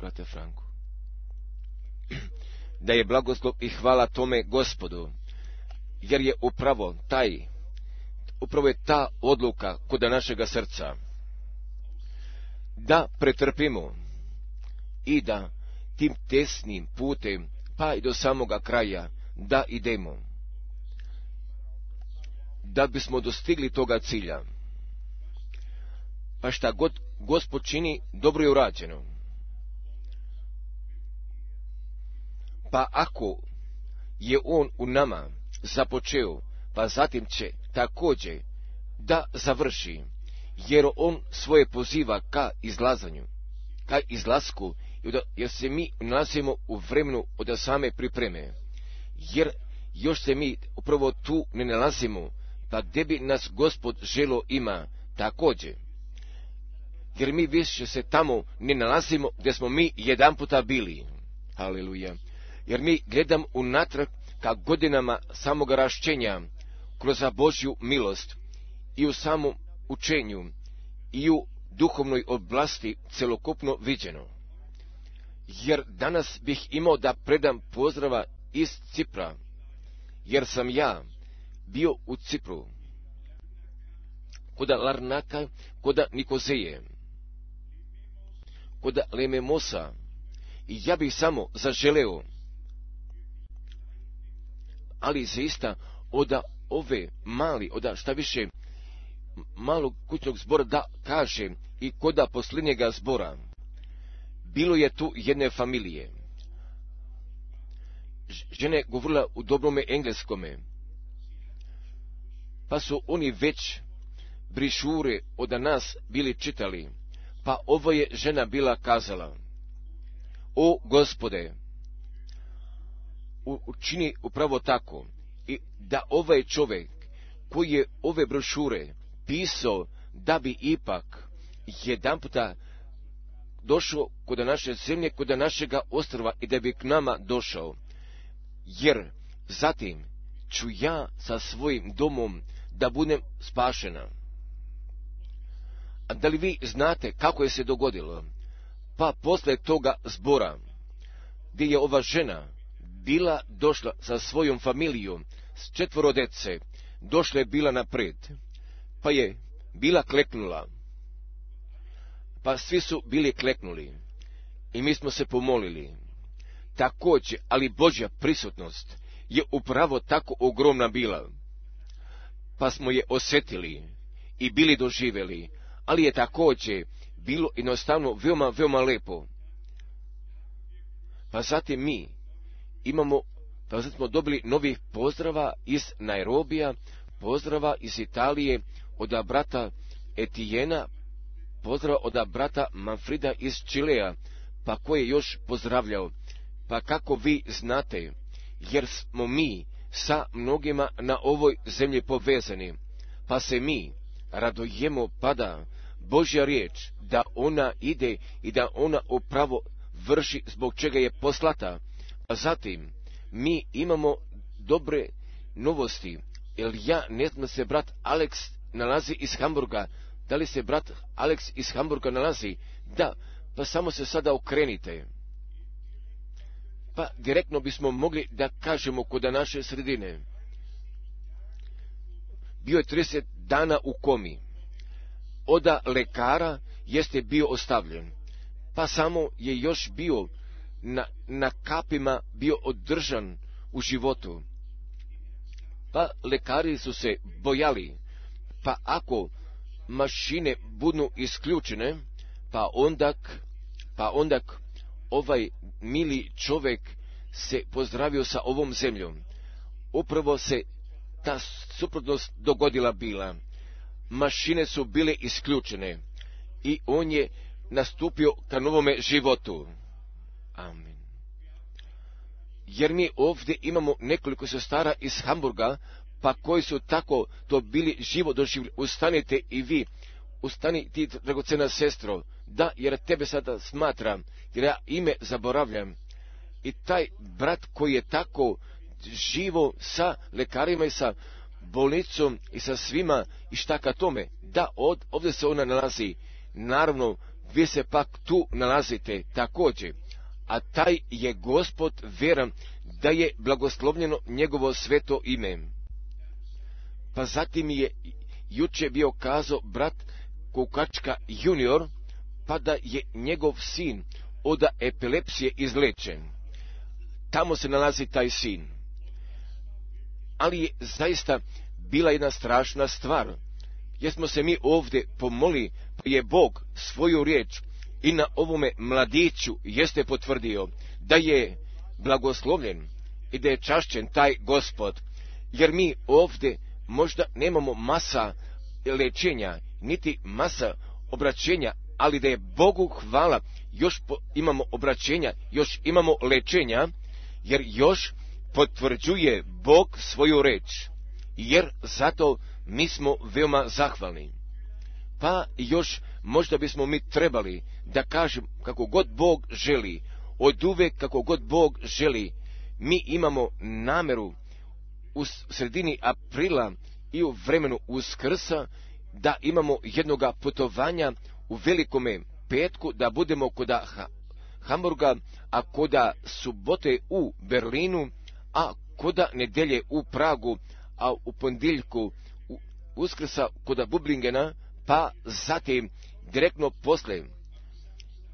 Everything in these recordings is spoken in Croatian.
brate Franku. Da je blagoslov i hvala tome Gospodu, jer je upravo je ta odluka kod našega srca, da pretrpimo i da tim tesnim putem, pa i do samoga kraja, da idemo, da bismo dostigli toga cilja. Pa šta god Gospod čini, dobro je urađeno. Pa ako je On u nama započeo, pa zatim će također da završi, jer On svoje poziva ka izlazanju, ka izlasku, jer se mi nalazimo u vremenu od same pripreme, jer još se mi upravo tu ne nalazimo, pa gdje bi nas Gospod želo ima također, jer mi više se tamo ne nalazimo gdje smo mi jedan puta bili. Haleluja. Jer mi gledam unatrag ka godinama samoga rašćenja, kroz Božju milost, i u samom učenju, i u duhovnoj oblasti celokupno viđeno. Jer danas bih imao da predam pozdrava iz Cipra, jer sam ja bio u Cipru, kod Larnaka, kod Nikoseje, kod Lemesosa, i ja bih samo zaželeo, ali zaista oda ove mali, oda šta više malog kućnog zbora da kažem, i koda posljednjega zbora bilo je tu jedne familije. Žene govorila u dobrome engleskome, pa su oni već brišure oda nas bili čitali, pa ovo je žena bila kazala: O Gospode, učini upravo tako, i da ovaj čovjek koji je ove brošure pisao, da bi ipak jedanputa došao kod naše zemlje, kod našega ostrva, i da bi k nama došao, jer zatim ću ja sa svojim domom da budem spašena. A da li vi znate kako je se dogodilo? Pa posle toga zbora, gdje je ova žena bila došla sa svojom familijom, s 4 djece, došla je bila napred, pa je bila kleknula, pa svi su bili kleknuli, i mi smo se pomolili također, ali Božja prisutnost je upravo tako ogromna bila, pa smo je osjetili i bili doživjeli, ali je također bilo jednostavno veoma, veoma lepo. Pa zatim mi imamo, pa smo dobili novih pozdrava iz Nairobija, pozdrava iz Italije od brata Etijena, pozdrava od brata Manfreda iz Čilea, pa ko je još pozdravljao. Pa kako vi znate, jer smo mi sa mnogima na ovoj zemlji povezani, pa se mi radujemo, pada Božja riječ, da ona ide i da ona upravo vrši zbog čega je poslata. A zatim, mi imamo dobre novosti, jer ja ne znam se brat Alex nalazi iz Hamburga. Da li se brat Alex iz Hamburga nalazi? Da, pa samo se sada okrenite. Pa direktno bismo mogli da kažemo kod naše sredine. Bio je 30 dana u komi. Oda lekara jeste bio ostavljen, pa samo je još bio na kapima, bio održan u životu. Pa lekari su se bojali, pa ako mašine budu isključene, pa ondak ovaj mili čovjek se pozdravio sa ovom zemljom. Upravo se ta suprotnost dogodila bila. Mašine su bile isključene i on je nastupio ka novome životu. Amen. Jer mi ovdje imamo nekoliko sestara iz Hamburga, pa koji su tako to bili živo doživjeli. Ustanite i vi, ustani ti dragocena sestro, da, jer tebe sada smatram, jer ja ime zaboravljam. I taj brat koji je tako živo sa lekarima i sa bolnicom i sa svima, i šta ka tome, da, ovdje se ona nalazi. Naravno, vi se pak tu nalazite također, a taj je Gospod veran da je blagoslovljeno njegovo sveto ime. Pa zatim je juče bio kazao brat Kukačka junior, pa da je njegov sin od epilepsije izlečen. Tamo se nalazi taj sin. Ali je zaista bila jedna strašna stvar, jer smo se mi ovdje pomoli, pa je Bog svoju riječ i na ovome mladiću jeste potvrdio da je blagoslovljen i da je čašćen taj Gospod, jer mi ovdje možda nemamo masa lečenja, niti masa obraćenja, ali da je Bogu hvala, još imamo obraćenja, još imamo lečenja, jer još potvrđuje Bog svoju reč, jer zato mi smo veoma zahvalni. Pa još možda bismo mi trebali da kažem kako god Bog želi, od uvek kako god Bog želi, mi imamo nameru u sredini aprila i u vremenu Uskrsa da imamo jednoga putovanja u velikome petku, da budemo kod Hamburga, a kod subote u Berlinu, a kod nedelje u Pragu, a u ponedjeljku Uskrsa kod Bublingena, pa zatim direktno posle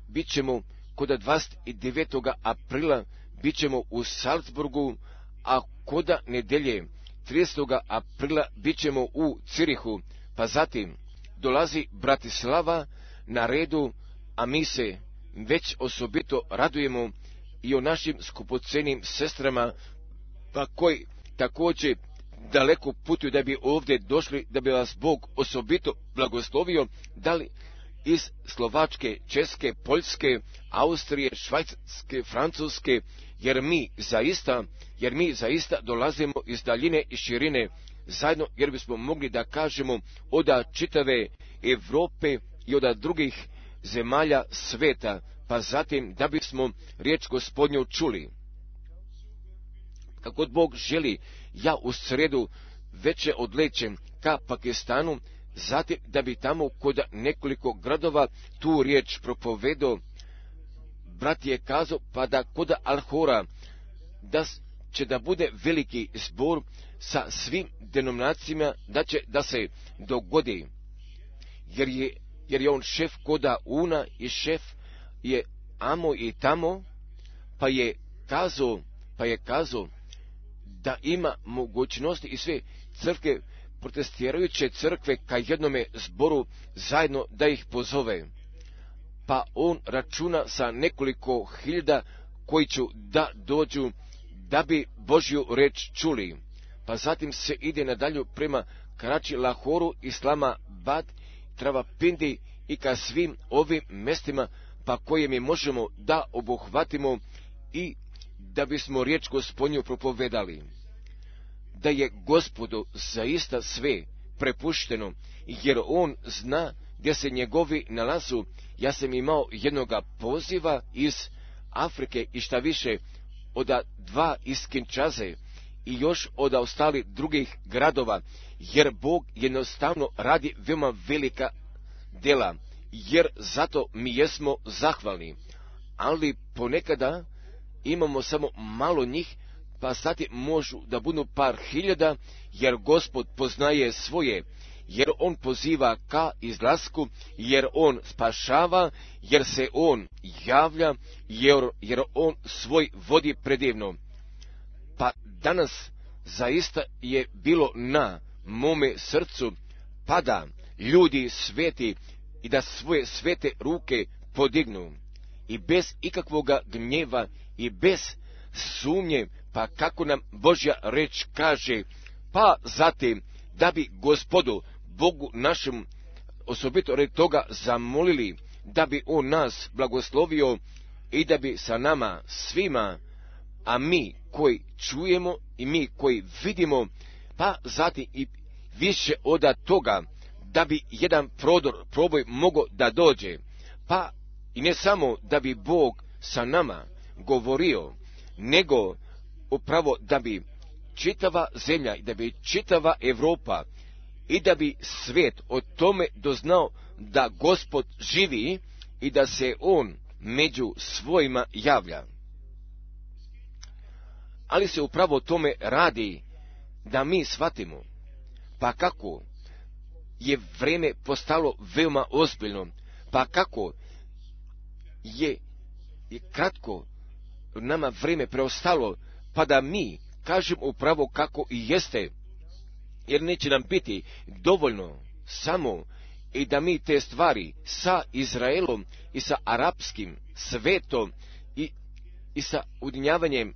bit ćemo kod 29. aprila bit ćemo u Salzburgu, a kod nedelje 30. aprila bit ćemo u Cirihu, pa zatim dolazi Bratislava na redu, a mi se već osobito radujemo i o našim skupocenim sestrama, pa koji također daleko putuju da bi ovdje došli, da bi vas Bog osobito blagoslovio, da li iz Slovačke, Česke, Poljske, Austrije, Švajcarske, Francuske, jer mi zaista dolazimo iz daljine i širine zajedno, jer bismo mogli da kažemo od čitave Evrope i od drugih zemalja sveta, pa zatim da bismo riječ Gospodnju čuli. Kako Bog želi, ja u sredu veče odlećem ka Pakistanu, zatim da bi tamo kod nekoliko gradova tu riječ propovedo. Brat je kazao, pa da kod Alhora, da će da bude veliki zbor sa svim denominacijama, da će da se dogodi, jer je on šef koda Una i šef je amo i tamo, pa je kazao da ima mogućnosti i sve crkve, protestirajuće crkve ka jednome zboru zajedno da ih pozove. Pa on računa sa nekoliko hiljada koji ću da dođu da bi Božju reč čuli. Pa zatim se ide nadalje prema Karači, Lahoru, Islama, Bad, Travapindi i ka svim ovim mestima pa koje mi možemo da obuhvatimo i da bismo riječ Gospodnju propovedali. Da je Gospodu zaista sve prepušteno, jer on zna gdje se njegovi nalazu. Ja sam imao jednoga poziva iz Afrike i šta više od dva iz Kinčaze i još od ostalih drugih gradova, jer Bog jednostavno radi veoma velika djela, jer zato mi jesmo zahvalni. Ali ponekada imamo samo malo njih, pa sati možu da budu par hiljada, jer Gospod poznaje svoje, jer on poziva ka izlasku, jer on spašava, jer se on javlja, jer on svoj vodi predivno. Pa danas zaista je bilo na mome srcu, pa da ljudi sveti i da svoje svete ruke podignu, i bez ikakvoga gnjeva i bez sumnje, pa kako nam Božja reč kaže, pa zatim da bi Gospodu, Bogu našem, osobito red toga zamolili, da bi on nas blagoslovio i da bi sa nama svima, a mi koji čujemo i mi koji vidimo, pa zatim i više od toga, da bi jedan proboj mogao da dođe, pa i ne samo da bi Bog sa nama govorio, nego upravo da bi čitava zemlja i da bi čitava Europa i da bi svijet o tome doznao da Gospod živi i da se on među svojima javlja. Ali se upravo tome radi da mi shvatimo, pa kako je vrijeme postalo veoma ozbiljno, pa kako je kratko nama vrijeme preostalo, pa da mi kažem upravo kako i jeste, jer neće nam biti dovoljno samo i da mi te stvari sa Izraelom i sa arapskim svetom i sa ujedinjavanjem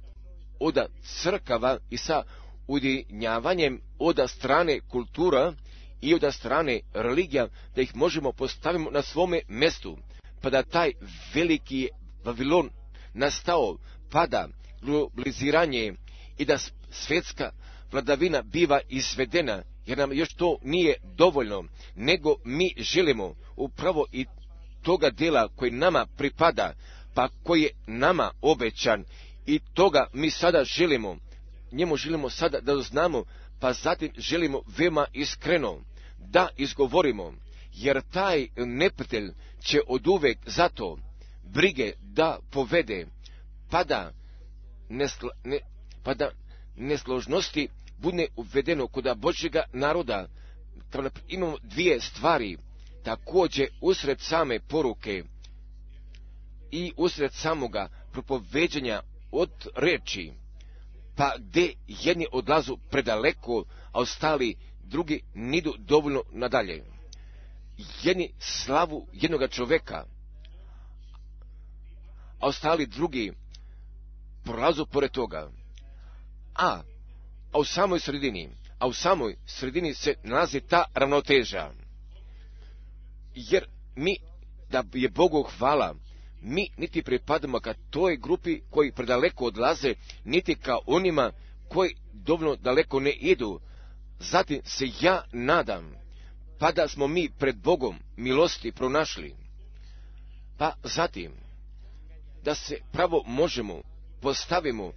oda crkava i sa ujedinjavanjem oda strane kultura i oda strane religija, da ih možemo postaviti na svome mjestu, pa da taj veliki Vavilon nastao pada globaliziranje i da svjetska vladavina biva izvedena, jer nam još to nije dovoljno, nego mi želimo upravo i toga djela koji nama pripada, pa koji je nama obećan, i toga mi sada želimo, njemu želimo sada da doznamo, pa zatim želimo veoma iskreno da izgovorimo, jer taj neprijatelj će oduvek zato brige da povede, pa da nesložnosti bude uvedeno kod Božjega naroda. Imamo dvije stvari, također usred same poruke i usred samoga propoveđenja od reči, pa gdje jedni odlazu predaleko, a ostali drugi nidu dovoljno nadalje. Jedni slavu jednoga čovjeka, a ostali drugi prolazu pored toga. A u samoj sredini se nalazi ta ravnoteža. Jer mi, da je Bogu hvala, mi niti pripadamo ka toj grupi koji predaleko odlaze, niti ka onima koji dovoljno daleko ne idu. Zatim se ja nadam, pa da smo mi pred Bogom milosti pronašli, pa zatim da se pravo možemo postavimo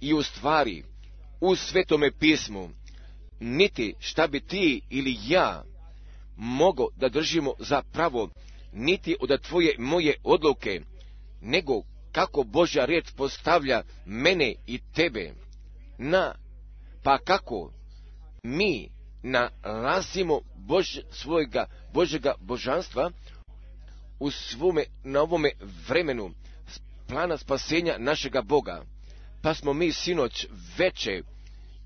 i u stvari u Svetome pismu, niti šta bi ti ili ja mogo da držimo za pravo, niti od tvoje moje odluke, nego kako Božja riječ postavlja mene i tebe, pa kako mi nalazimo svojega Božjega božanstva u svome, na ovome vremenu plana spasenja našega Boga. Pa smo mi sinoć veče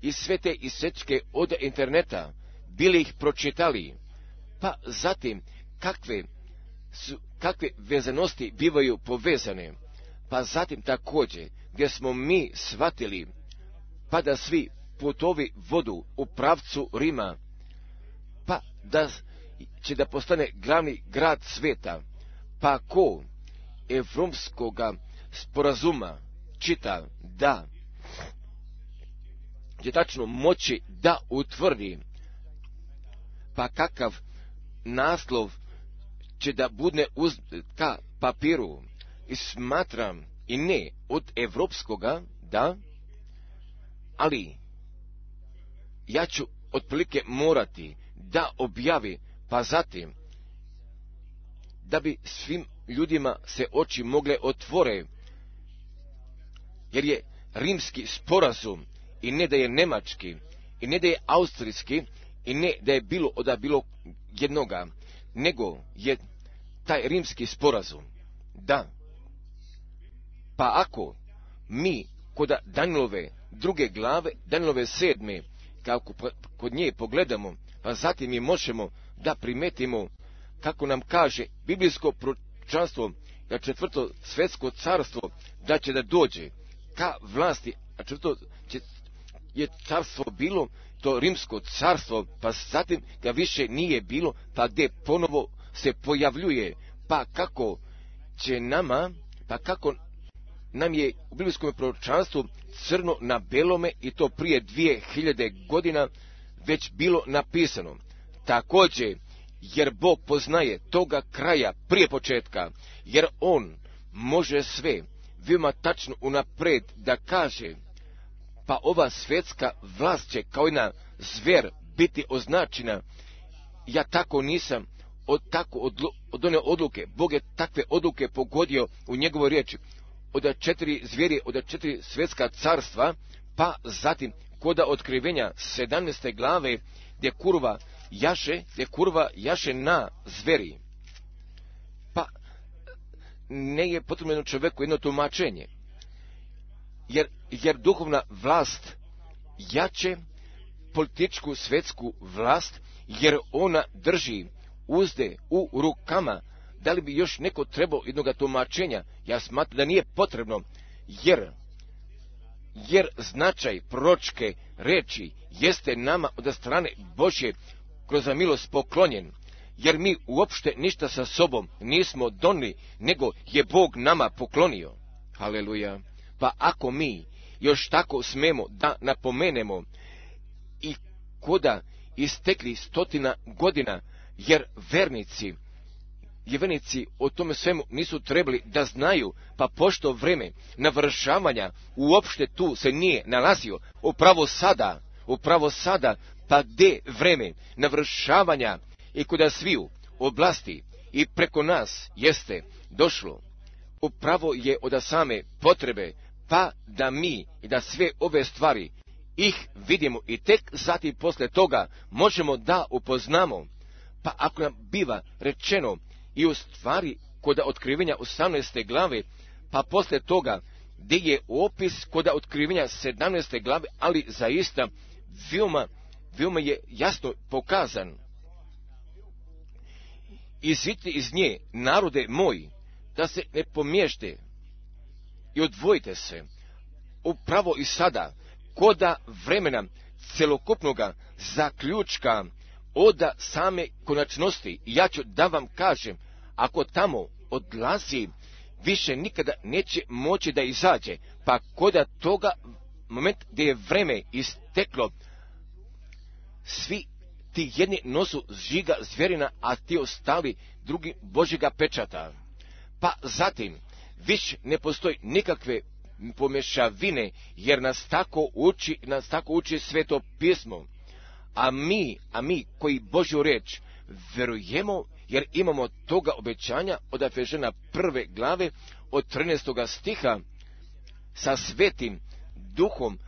i sve te isečke od interneta bili ih pročitali, pa zatim kakve vezanosti bivaju povezane, pa zatim također gdje smo mi shvatili, pa da svi putovi vodu u pravcu Rima, pa da će da postane glavni grad svijeta, pa ko Evropskoga sporazuma čita da će tačno moći da utvrdi, pa kakav naslov će da bude uz ka papiru, i smatram i ne od Evropskoga da, ali ja ću otprilike morati da objavi, pa zatim da bi svim ljudima se oči mogle otvore, jer je rimski sporazum i ne da je nemački i ne da je austrijski i ne da je bilo odabilo jednoga, nego je taj rimski sporazum da, pa ako mi kod Danilove druge glave, Danilove 7. kako kod nje pogledamo, pa zatim mi možemo da primetimo kako nam kaže biblijsko proročanstvo, da četvrto svjetsko carstvo da će da dođe ka vlasti, a četvrto je carstvo bilo to rimsko carstvo, pa zatim ga više nije bilo, pa gdje ponovo se pojavljuje, pa kako nam je u biblijskom proročanstvu crno na belome, i to prije 2000 godina već bilo napisano. Također, jer Bog poznaje toga kraja prije početka, jer on može sve veoma tačno unapred da kaže, pa ova svjetska vlast će kao jedna zver biti označena. Ja tako nisam od one odluke. Bog je takve odluke pogodio u njegovoj riječi. Od četiri svjetska carstva, pa zatim koda otkrivenja 17. glave gdje kurva jaše na zveri. Pa ne je potrebno čovjeku jedno tumačenje. Jer duhovna vlast jače političku svjetsku vlast, jer ona drži uzde u rukama. Da li bi još neko trebao jednoga tumačenja? Ja smatram da nije potrebno, jer značaj proročke riječi jeste nama od strane Božje kroz milost poklonjen, jer mi uopšte ništa sa sobom nismo donijeli, nego je Bog nama poklonio. Haleluja. Pa ako mi još tako smemo da napomenemo i koda istekli 100 godina, jer vjernici o tome svemu nisu trebali da znaju, pa pošto vreme navršavanja uopšte tu se nije nalazio, upravo sada, pa gdje vreme navršavanja i kuda sviju oblasti i preko nas jeste došlo, upravo je od same potrebe, pa da mi i da sve ove stvari ih vidimo i tek zatim posle toga možemo da upoznamo. Pa ako nam biva rečeno i u stvari koda otkrivenja 18. glave, pa posle toga gdje je opis koda otkrivenja 17. glave, ali zaista veoma je jasno pokazan. Izidite iz nje, narode moji, da se ne pomiješte i odvojite se. Upravo i sada, koda vremena celokupnoga zaključka oda same konačnosti, ja ću da vam kažem, ako tamo odlazi, više nikada neće moći da izađe, pa koda toga moment gdje je vreme isteklo, svi ti jedni nosu žiga zvjerina, a ti ostali drugi Božjega pečata. Pa zatim, više ne postoji nikakve pomješavine, jer nas tako uči Sveto pismo. A mi koji Božju riječ verujemo, jer imamo toga obećanja od Efežana 1. glave od 13. stiha sa Svetim Duhom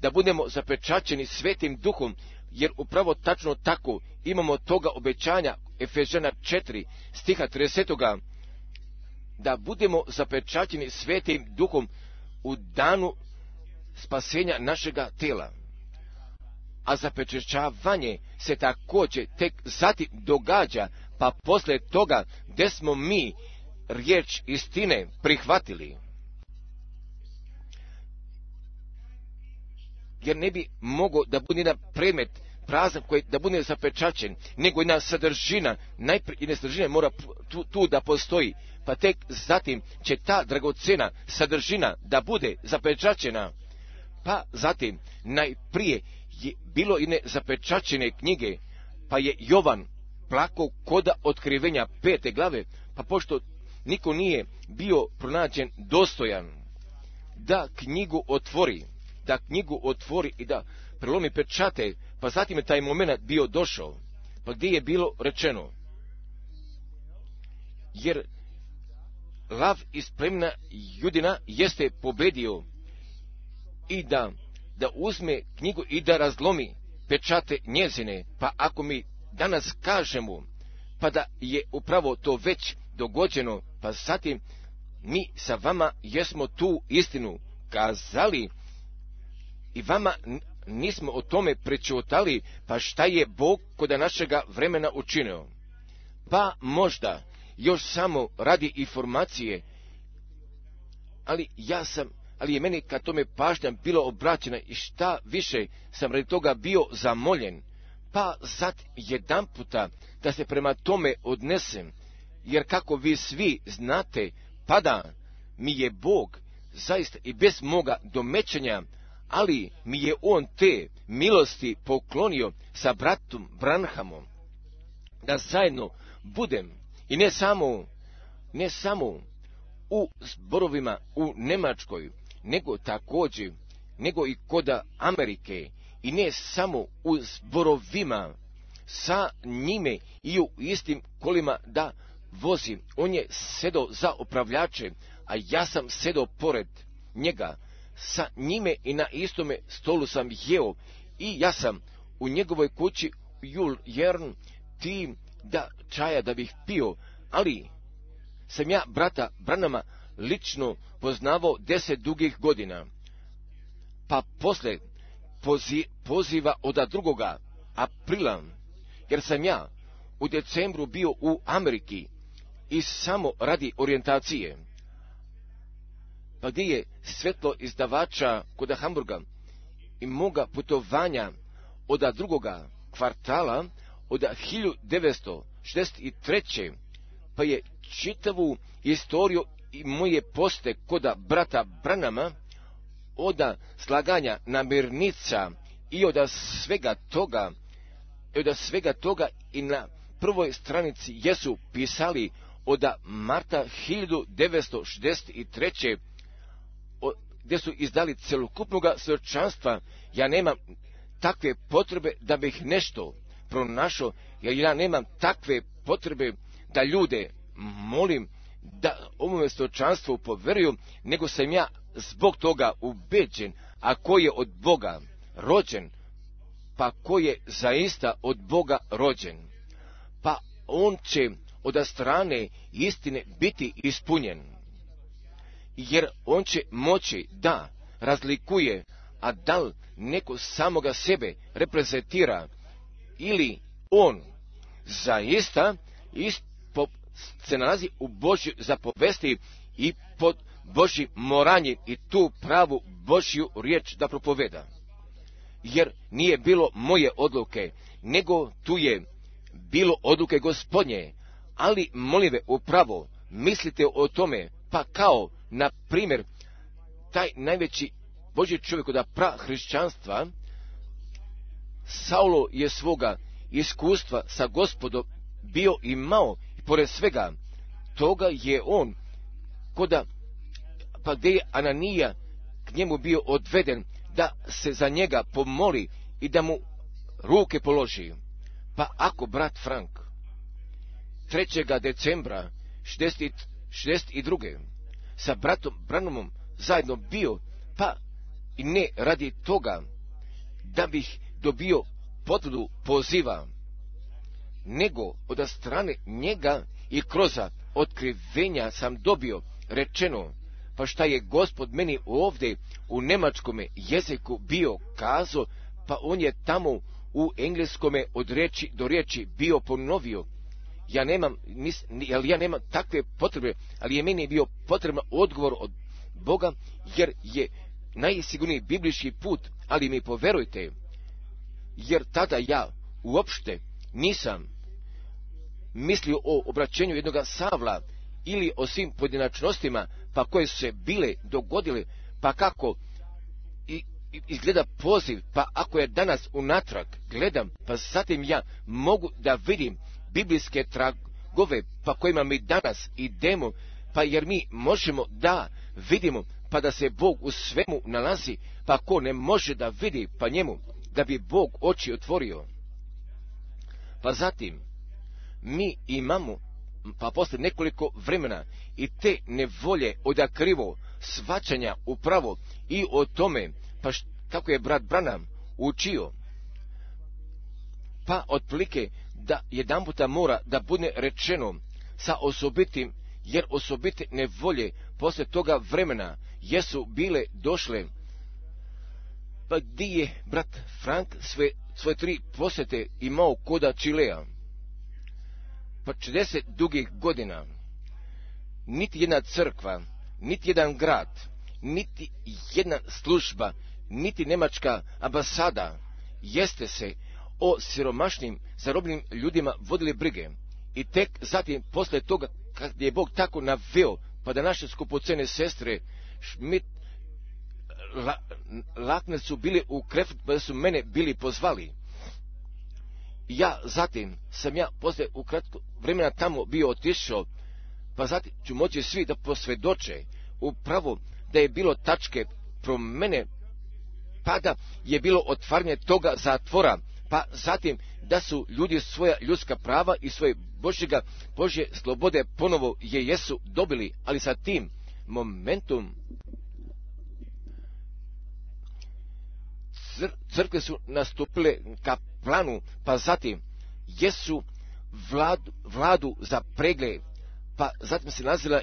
da budemo zapečaćeni Svetim Duhom, jer upravo tačno tako imamo toga obećanja Efežana 4. stiha 30. da budemo zapečaćeni Svetim Duhom u danu spasenja našega tela. A zapečaćavanje se također tek zatim događa, pa posle toga gdje smo mi riječ istine prihvatili. Jer ne bi mogao da bude jedan predmet prazan koji da bude zapečaćen, nego jedna sadržina, najprije jedna sadržina mora tu da postoji, pa tek zatim će ta dragocena sadržina da bude zapečaćena. Pa zatim, najprije je bilo jedne zapečaćene knjige, pa je Jovan plako koda otkrivenja 5. glave, pa pošto niko nije bio pronađen dostojan da knjigu otvori i da prelomi pečate, pa zatim je taj moment bio došao, pa gdje je bilo rečeno, jer lav iz plemena Judina jeste pobedio, i da uzme knjigu i da razlomi pečate njezine. Pa ako mi danas kažemo, pa da je upravo to već dogođeno, pa zatim mi sa vama jesmo tu istinu kazali i vama nismo o tome prečutali, pa šta je Bog koda našega vremena učinio. Pa možda još samo radi informacije, ali je meni kad tome pažnja bilo obraćena i šta više sam radi toga bio zamoljen, pa sad jedan puta da se prema tome odnesem, jer kako vi svi znate, pa da mi je Bog zaista i bez moga domećenja, ali mi je on te milosti poklonio sa bratom Branhamom, da zajedno budem i ne samo u zborovima u Nemačkoj, nego također, nego i koda Amerike, i ne samo u zborovima sa njime i u istim kolima da vozi. On je sedao za upravljače, a ja sam sedao pored njega. Sa njime i na istome stolu sam jeo i ja sam u njegovoj kući jul jern ti da čaja da bih pio, ali sam ja brata Branhama lično poznavao 10 dugih godina, pa posle poziva od 2. aprila, jer sam ja u decembru bio u Ameriki i samo radi orijentacije. Pa gdje je svetlo izdavača kod Hamburga i moga putovanja od 2. kvartala od 1963. Pa je čitavu istoriju i moje poste kod brata Branhama, od slaganja namirnica i od svega toga i na prvoj stranici jesu pisali od marta 1963. gdje su izdali celokupnoga svjedočanstva. Ja nemam takve potrebe da bih nešto pronašao, jer ja nemam takve potrebe da ljude molim da ovome svjedočanstvu poveruju, nego sam ja zbog toga ubeđen, a ko je od Boga rođen, pa ko je zaista od Boga rođen, pa on će od strane istine biti ispunjen, jer on će moći da razlikuje, a da li neko samoga sebe reprezentira, ili on zaista se nalazi u Božjoj zapovesti i pod Božjim moranjem i tu pravu Božju riječ da propoveda. Jer nije bilo moje odluke, nego tu je bilo odluke Gospodnje, ali molim ve upravo mislite o tome, pa kao na primjer taj najveći Božji čovjek od prahrišćanstva, Saulo je svoga iskustva sa Gospodom bio imao. Pored svega toga je on koda, pa gdje je Ananija k njemu bio odveden da se za njega pomoli i da mu ruke položi. Pa ako brat Frank 3. decembra 1962. sa bratom Branhamom zajedno bio, pa i ne radi toga da bih dobio potvrdu poziva, nego od strane njega i kroz otkrivenja sam dobio rečeno, pa šta je Gospod meni ovdje u nemačkome jeziku bio kazao, pa on je tamo u engleskome od riječi do riječi bio ponovio. Ja nemam takve potrebe, ali je meni bio potreban odgovor od Boga, jer je najsigurniji biblijski put, ali mi povjerujte, jer tada ja uopšte nisam mislio o obraćenju jednoga Savla ili o svim pojedinačnostima pa koje su se bile dogodile, pa kako izgleda poziv, pa ako je danas unatrag gledam, pa zatim ja mogu da vidim biblijske tragove pa kojima mi danas idemo, pa jer mi možemo da vidimo, pa da se Bog u svemu nalazi, pa ko ne može da vidi, pa njemu da bi Bog oči otvorio. Pa zatim, mi imamo, pa poslije nekoliko vremena, i te nevolje odakrivo svačanja upravo i o tome, pa kako je brat Branham učio, pa otprilike da jedan puta mora da bude rečeno sa osobitim, jer osobite nevolje poslije toga vremena jesu bile došle. Pa di je brat Frank svoje 3 posjete imao koda Čilea, pa 40 dugih godina, niti jedna crkva, niti jedan grad, niti jedna služba, niti nemačka ambasada jeste se o siromašnim zarobljenim ljudima vodili brige. I tek zatim posle toga kad je Bog tako naveo, pa da naše skupocene sestre Schmidt Lakne su bili u Kreftu, pa su mene bili pozvali. Ja zatim sam ja poslije u kratko vremena tamo bio otišao, pa zatim ću moći svi da posvjedoče upravo da je bilo tačke promene, pa da je bilo otvaranje toga zatvora, pa zatim da su ljudi svoja ljudska prava i svoje Božje slobode ponovo jesu dobili, ali sa tim momentom crkve su nastupile ka planu, pa zatim jesu vladu za pregled, pa zatim se nalazila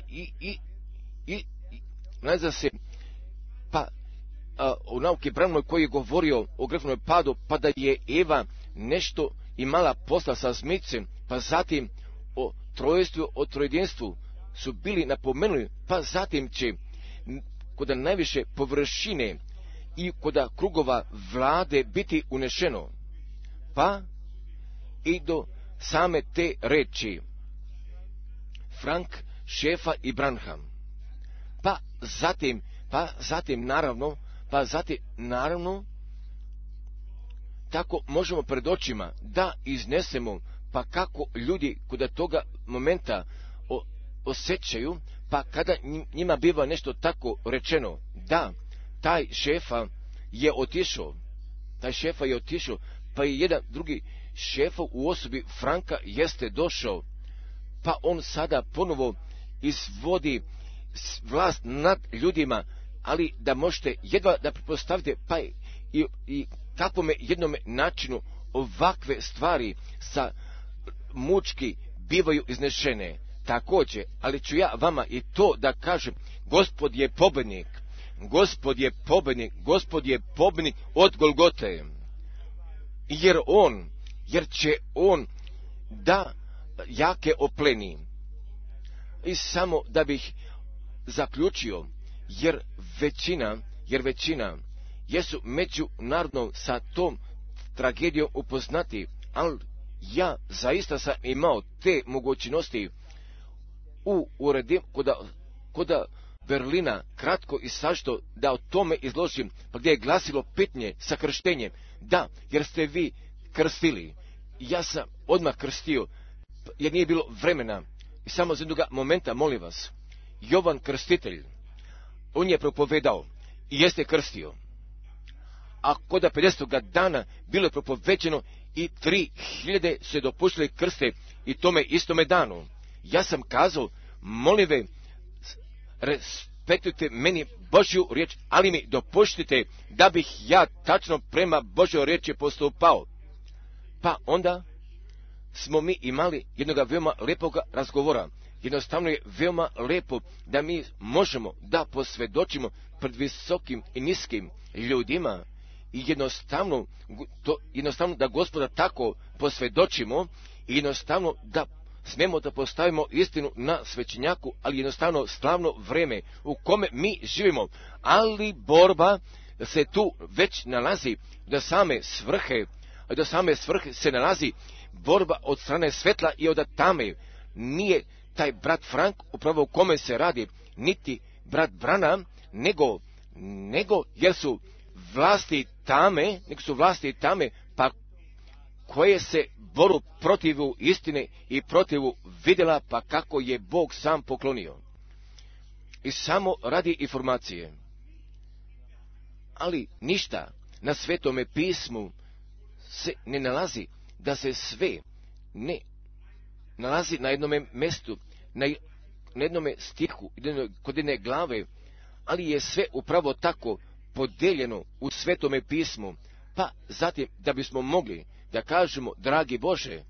u nauke Branhamovoj koji je govorio o grehnom padu, pa da je Eva nešto imala posla sa zmijicom, pa zatim o trojestvu, o trojedinstvu su bili napomenuli, pa zatim će kod najviše površine i kod krugova vlade biti unešeno, pa i do same te reči Frank, Šefa i Branham. Pa zatim, naravno, tako možemo pred očima da iznesemo, pa kako ljudi kod toga momenta osjećaju, pa kada njima biva nešto tako rečeno, da taj šefa je otišao, pa i jedan drugi šefa u osobi Franka jeste došao, pa on sada ponovo izvodi vlast nad ljudima, ali da možete jedva da pretpostavite, pa i kakvome jednom načinu ovakve stvari sa mučki bivaju iznešene. Također, ali ću ja vama i to da kažem, Gospod je pobjednik od Golgote, jer će on da jake opleni. I samo da bih zaključio, jer većina jesu međunarodno sa tom tragedijom upoznati, ali ja zaista sam imao te mogućnosti u uredu kod Berlina kratko i sašto da o tome izložim, pa gdje je glasilo pitanje sa krštenjem, da, jer ste vi krstili. Ja sam odmah krstio, jer nije bilo vremena. I samo za jednoga momenta, molim vas, Jovan Krstitelj, on je propovedao i jeste krstio. A kod 50. dana bilo je propoveđeno i 3.000 se dopuštili krste i tome istome danu. Ja sam kazao, molim ve, respektujte meni Božju riječ, ali mi dopuštite da bih ja tačno prema Božjoj riječi postupao. Pa onda smo mi imali jednog veoma lijepog razgovora. Jednostavno je veoma lijepo da mi možemo da posvjedočimo pred visokim i niskim ljudima i jednostavno da Gospoda tako posvjedočimo i jednostavno da smemo da postavimo istinu na svećenjaku, ali jednostavno slavno vrijeme u kome mi živimo, ali borba se tu već nalazi, do same svrhe se nalazi borba od strane svetla i od tame. Nije taj brat Frank, upravo o kome se radi, niti brat Branham, nego jer su vlasti tame, pa koje se boru protivu istine i protivu vidjela, pa kako je Bog sam poklonio. I samo radi informacije. Ali ništa na Svetome pismu se ne nalazi, da se sve ne nalazi na jednome mjestu, na jednome stihu, kod jedne glave, ali je sve upravo tako podijeljeno u Svetome pismu, pa zatim da bismo mogli da kažemo, dragi Bože,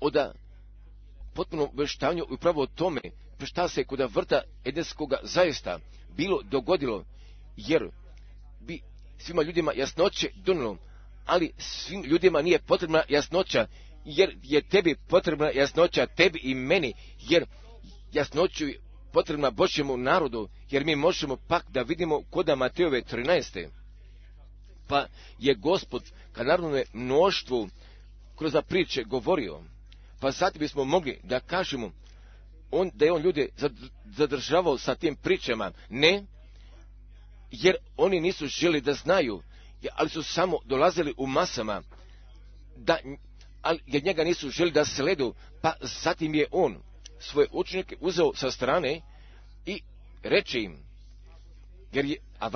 oda potpuno veštanju upravo tome šta se kod vrta Edenskoga zaista bilo dogodilo, jer bi svima ljudima jasnoće donilo, ali svim ljudima nije potrebna jasnoća, jer je tebi potrebna jasnoća, tebi i meni, jer jasnoću je potrebna Božjemu narodu, jer mi možemo pak da vidimo koda Matejove 13. Pa je Gospod ka narodnome mnoštvu kroz priče govorio, pa sad bismo mogli da kažemo da je on ljude zadržavao sa tim pričama, ne, jer oni nisu želi da znaju, ali su samo dolazili u masama, ali jer njega nisu želi da sledu, pa zatim je on svoje učenike uzeo sa strane i reče im, a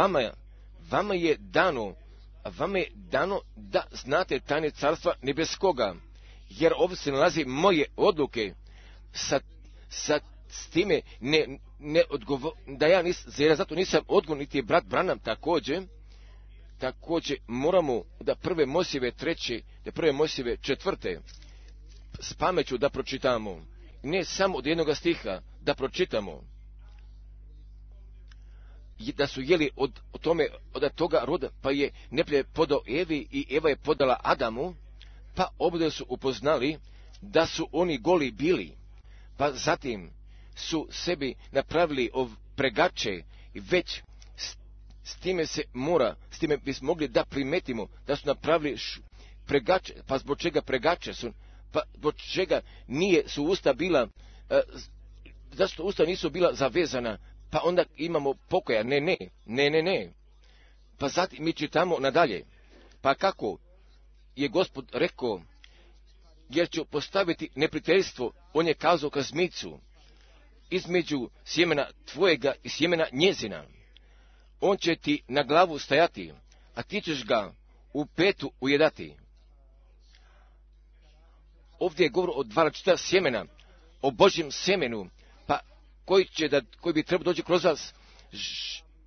vama je dano vam je dano da znate tajne carstva nebeskoga, jer ovdje se nalazi moje odluke, s time ne da ja zato nisam odgovoran, niti je brat Branham također moramo da prve Mojsijeve 4. s pameću da pročitamo, ne samo od jednoga stiha da pročitamo, da su jeli od tome, od toga roda, pa je neprijatelj podao Evi i Eva je podala Adamu, pa obje su upoznali da su oni goli bili, pa zatim su sebi napravili pregače, i već s time bismo mogli da primetimo da su napravili pregače, pa zbog čega pregače su, pa zbog čega su usta bila, zašto usta nisu bila zavezana, pa onda imamo pokaja, ne. Pa zatim mi čitamo nadalje, pa kako je Gospod rekao, jer ću postaviti neprijateljstvo, on je kazao kazmicu, između sjemena tvojega i sjemena njezina, on će ti na glavu stajati, a ti ćeš ga u petu ujedati. Ovdje je govor o dva različita sjemena, o Božjem sjemenu, pa koji bi trebao doći kroz vas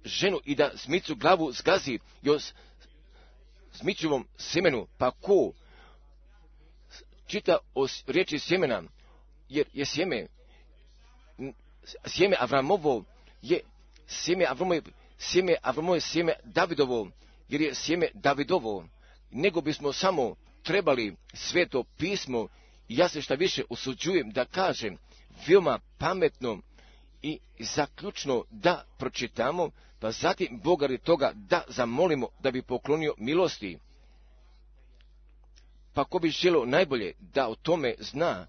ženu i da zmicu glavu zgazi, i o zmičevom sjemenu, pa ko čita o riječi sjemena, jer je sjeme Avramovo, je sjeme Davidovo, jer je sjeme Davidovo, nego bismo samo trebali sveto pismo, i ja se šta više usuđujem da kažem, veoma pametno i zaključno da pročitamo, pa zatim Boga li toga da zamolimo da bi poklonio milosti. Pa ko bi želio najbolje da o tome zna,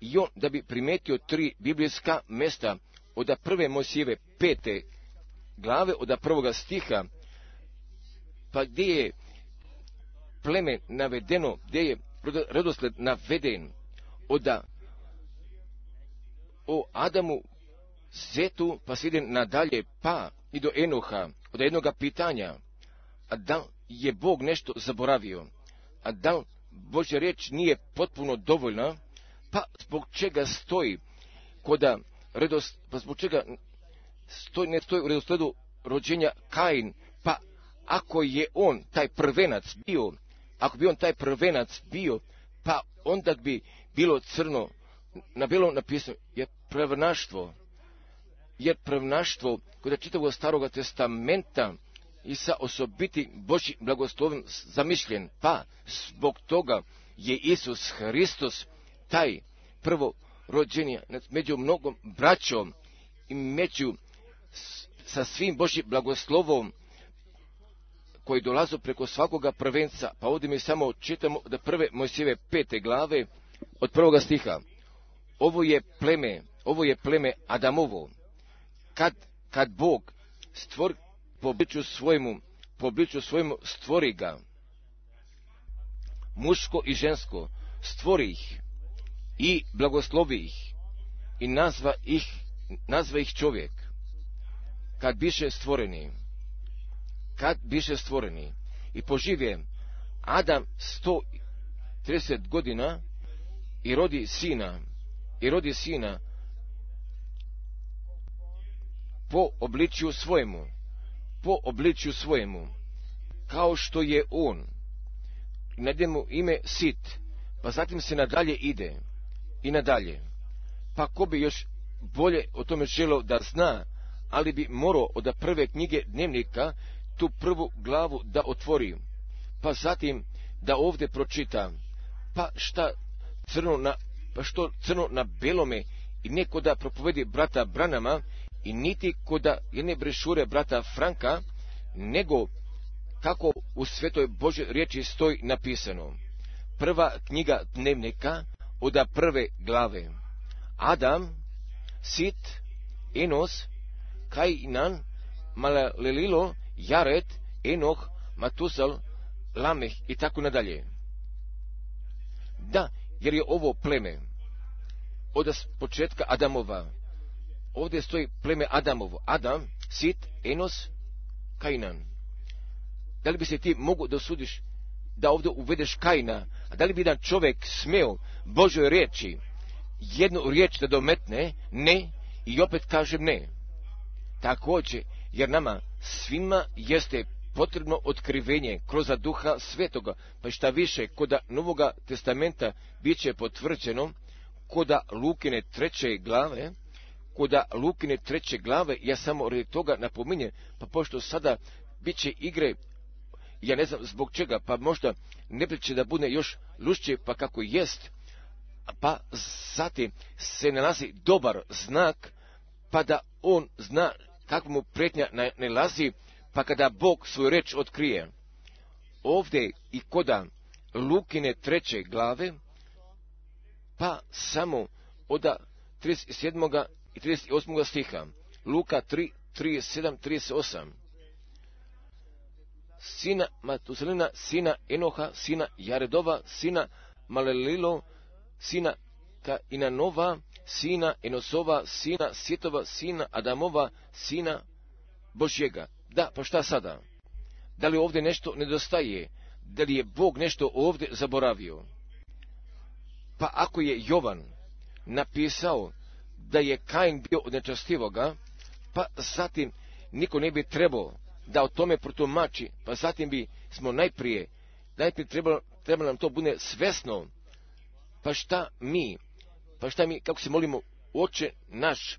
i on da bi primetio 3 biblijska mjesta, od prve Mojsijeve 5. glave, od 1. stiha, pa gdje je pleme navedeno, gdje je redosled naveden, o Adamu, Zetu, pa se ide nadalje, pa i do Enoha, od jednoga pitanja, a da je Bog nešto zaboravio, a da Božja riječ nije potpuno dovoljna, pa zbog čega stoji ne stoji u redosledu rođenja Kain, pa ako je on taj prvenac bio, pa onda bi bilo crno na bijelom napisano, je prvnaštvo. Jer prvnaštvo kod čitavog Staroga testamenta i sa osobiti Božjim blagoslovom zamišljen, pa zbog toga je Isus Hristos taj prvorođeni među mnogom braćom i među sa svim Božjim blagoslovom koji dolazu preko svakoga prvenca. Pa ovdje mi samo čitamo da prve Mojsijeve 5. glave od 1. stiha. Ovo je pleme Adamovo. Kad Bog stvori po obličju svojemu stvori ga, muško i žensko, stvori ih i blagoslovi ih i nazva ih čovjek. Kad biše stvoreni i poživje Adam 130 godina i rodi sina po obličju svojemu, kao što je on, nade mu ime Sit, pa zatim se nadalje ide, pa ko bi još bolje o tome želeo da zna, ali bi morao od prve knjige Dnevnika tu prvu glavu da otvori, pa zatim da ovdje pročita, pa što crno na belome, i neko da propovedi brata Branhama, i niti kod jedne brešure brata Franka, nego kako u Svetoj Božoj riječi stoji napisano. Prva knjiga Dnevnika od 1. glave. Adam, Sit, Enos, Kainan, Malalelilo, Jared, Enoh, Matusal, Lameh i tako nadalje. Da, jer je ovo pleme od početka Adamova. Ovdje stoji pleme Adamovo, Adam, Sit, Enos, Kainan. Da li bi se ti mogu dosudiš da ovdje uvedeš Kaina? A da li bi jedan čovjek smio Božoj riječi jednu riječ da dometne? Ne. I opet kažem ne. Također, jer nama svima jeste potrebno otkrivenje kroz Duha Svetoga, pa šta više, kod Novoga testamenta bit će potvrđeno kod Lukine 3. glave, ja samo radi toga napominjem, pa pošto sada bit će igre, ja ne znam zbog čega, pa možda ne priče da bude još lušće, pa kako jest, pa zatim se nalazi dobar znak, pa da on zna kako mu prijetnja nalazi, pa kada Bog svoju reč otkrije. Ovdje i koda Lukine 3. glave, pa samo od 37. i 38. stiha, Luka 3, 37, 38. Sina Matusalina, sina Enoha, sina Jaredova, sina Malelilo, sina Kainanova, sina Enosova, sina Sjetova, sina Adamova, sina Božjega. Da, pa šta sada? Da li ovdje nešto nedostaje? Da li je Bog nešto ovdje zaboravio? Pa ako je Jovan napisao da je Kain bio od nečastivoga, pa zatim niko ne bi trebao da o tome protumači, pa zatim bi smo najprije trebalo nam to bude svesno. Pa šta mi, kako se molimo, Oče naš,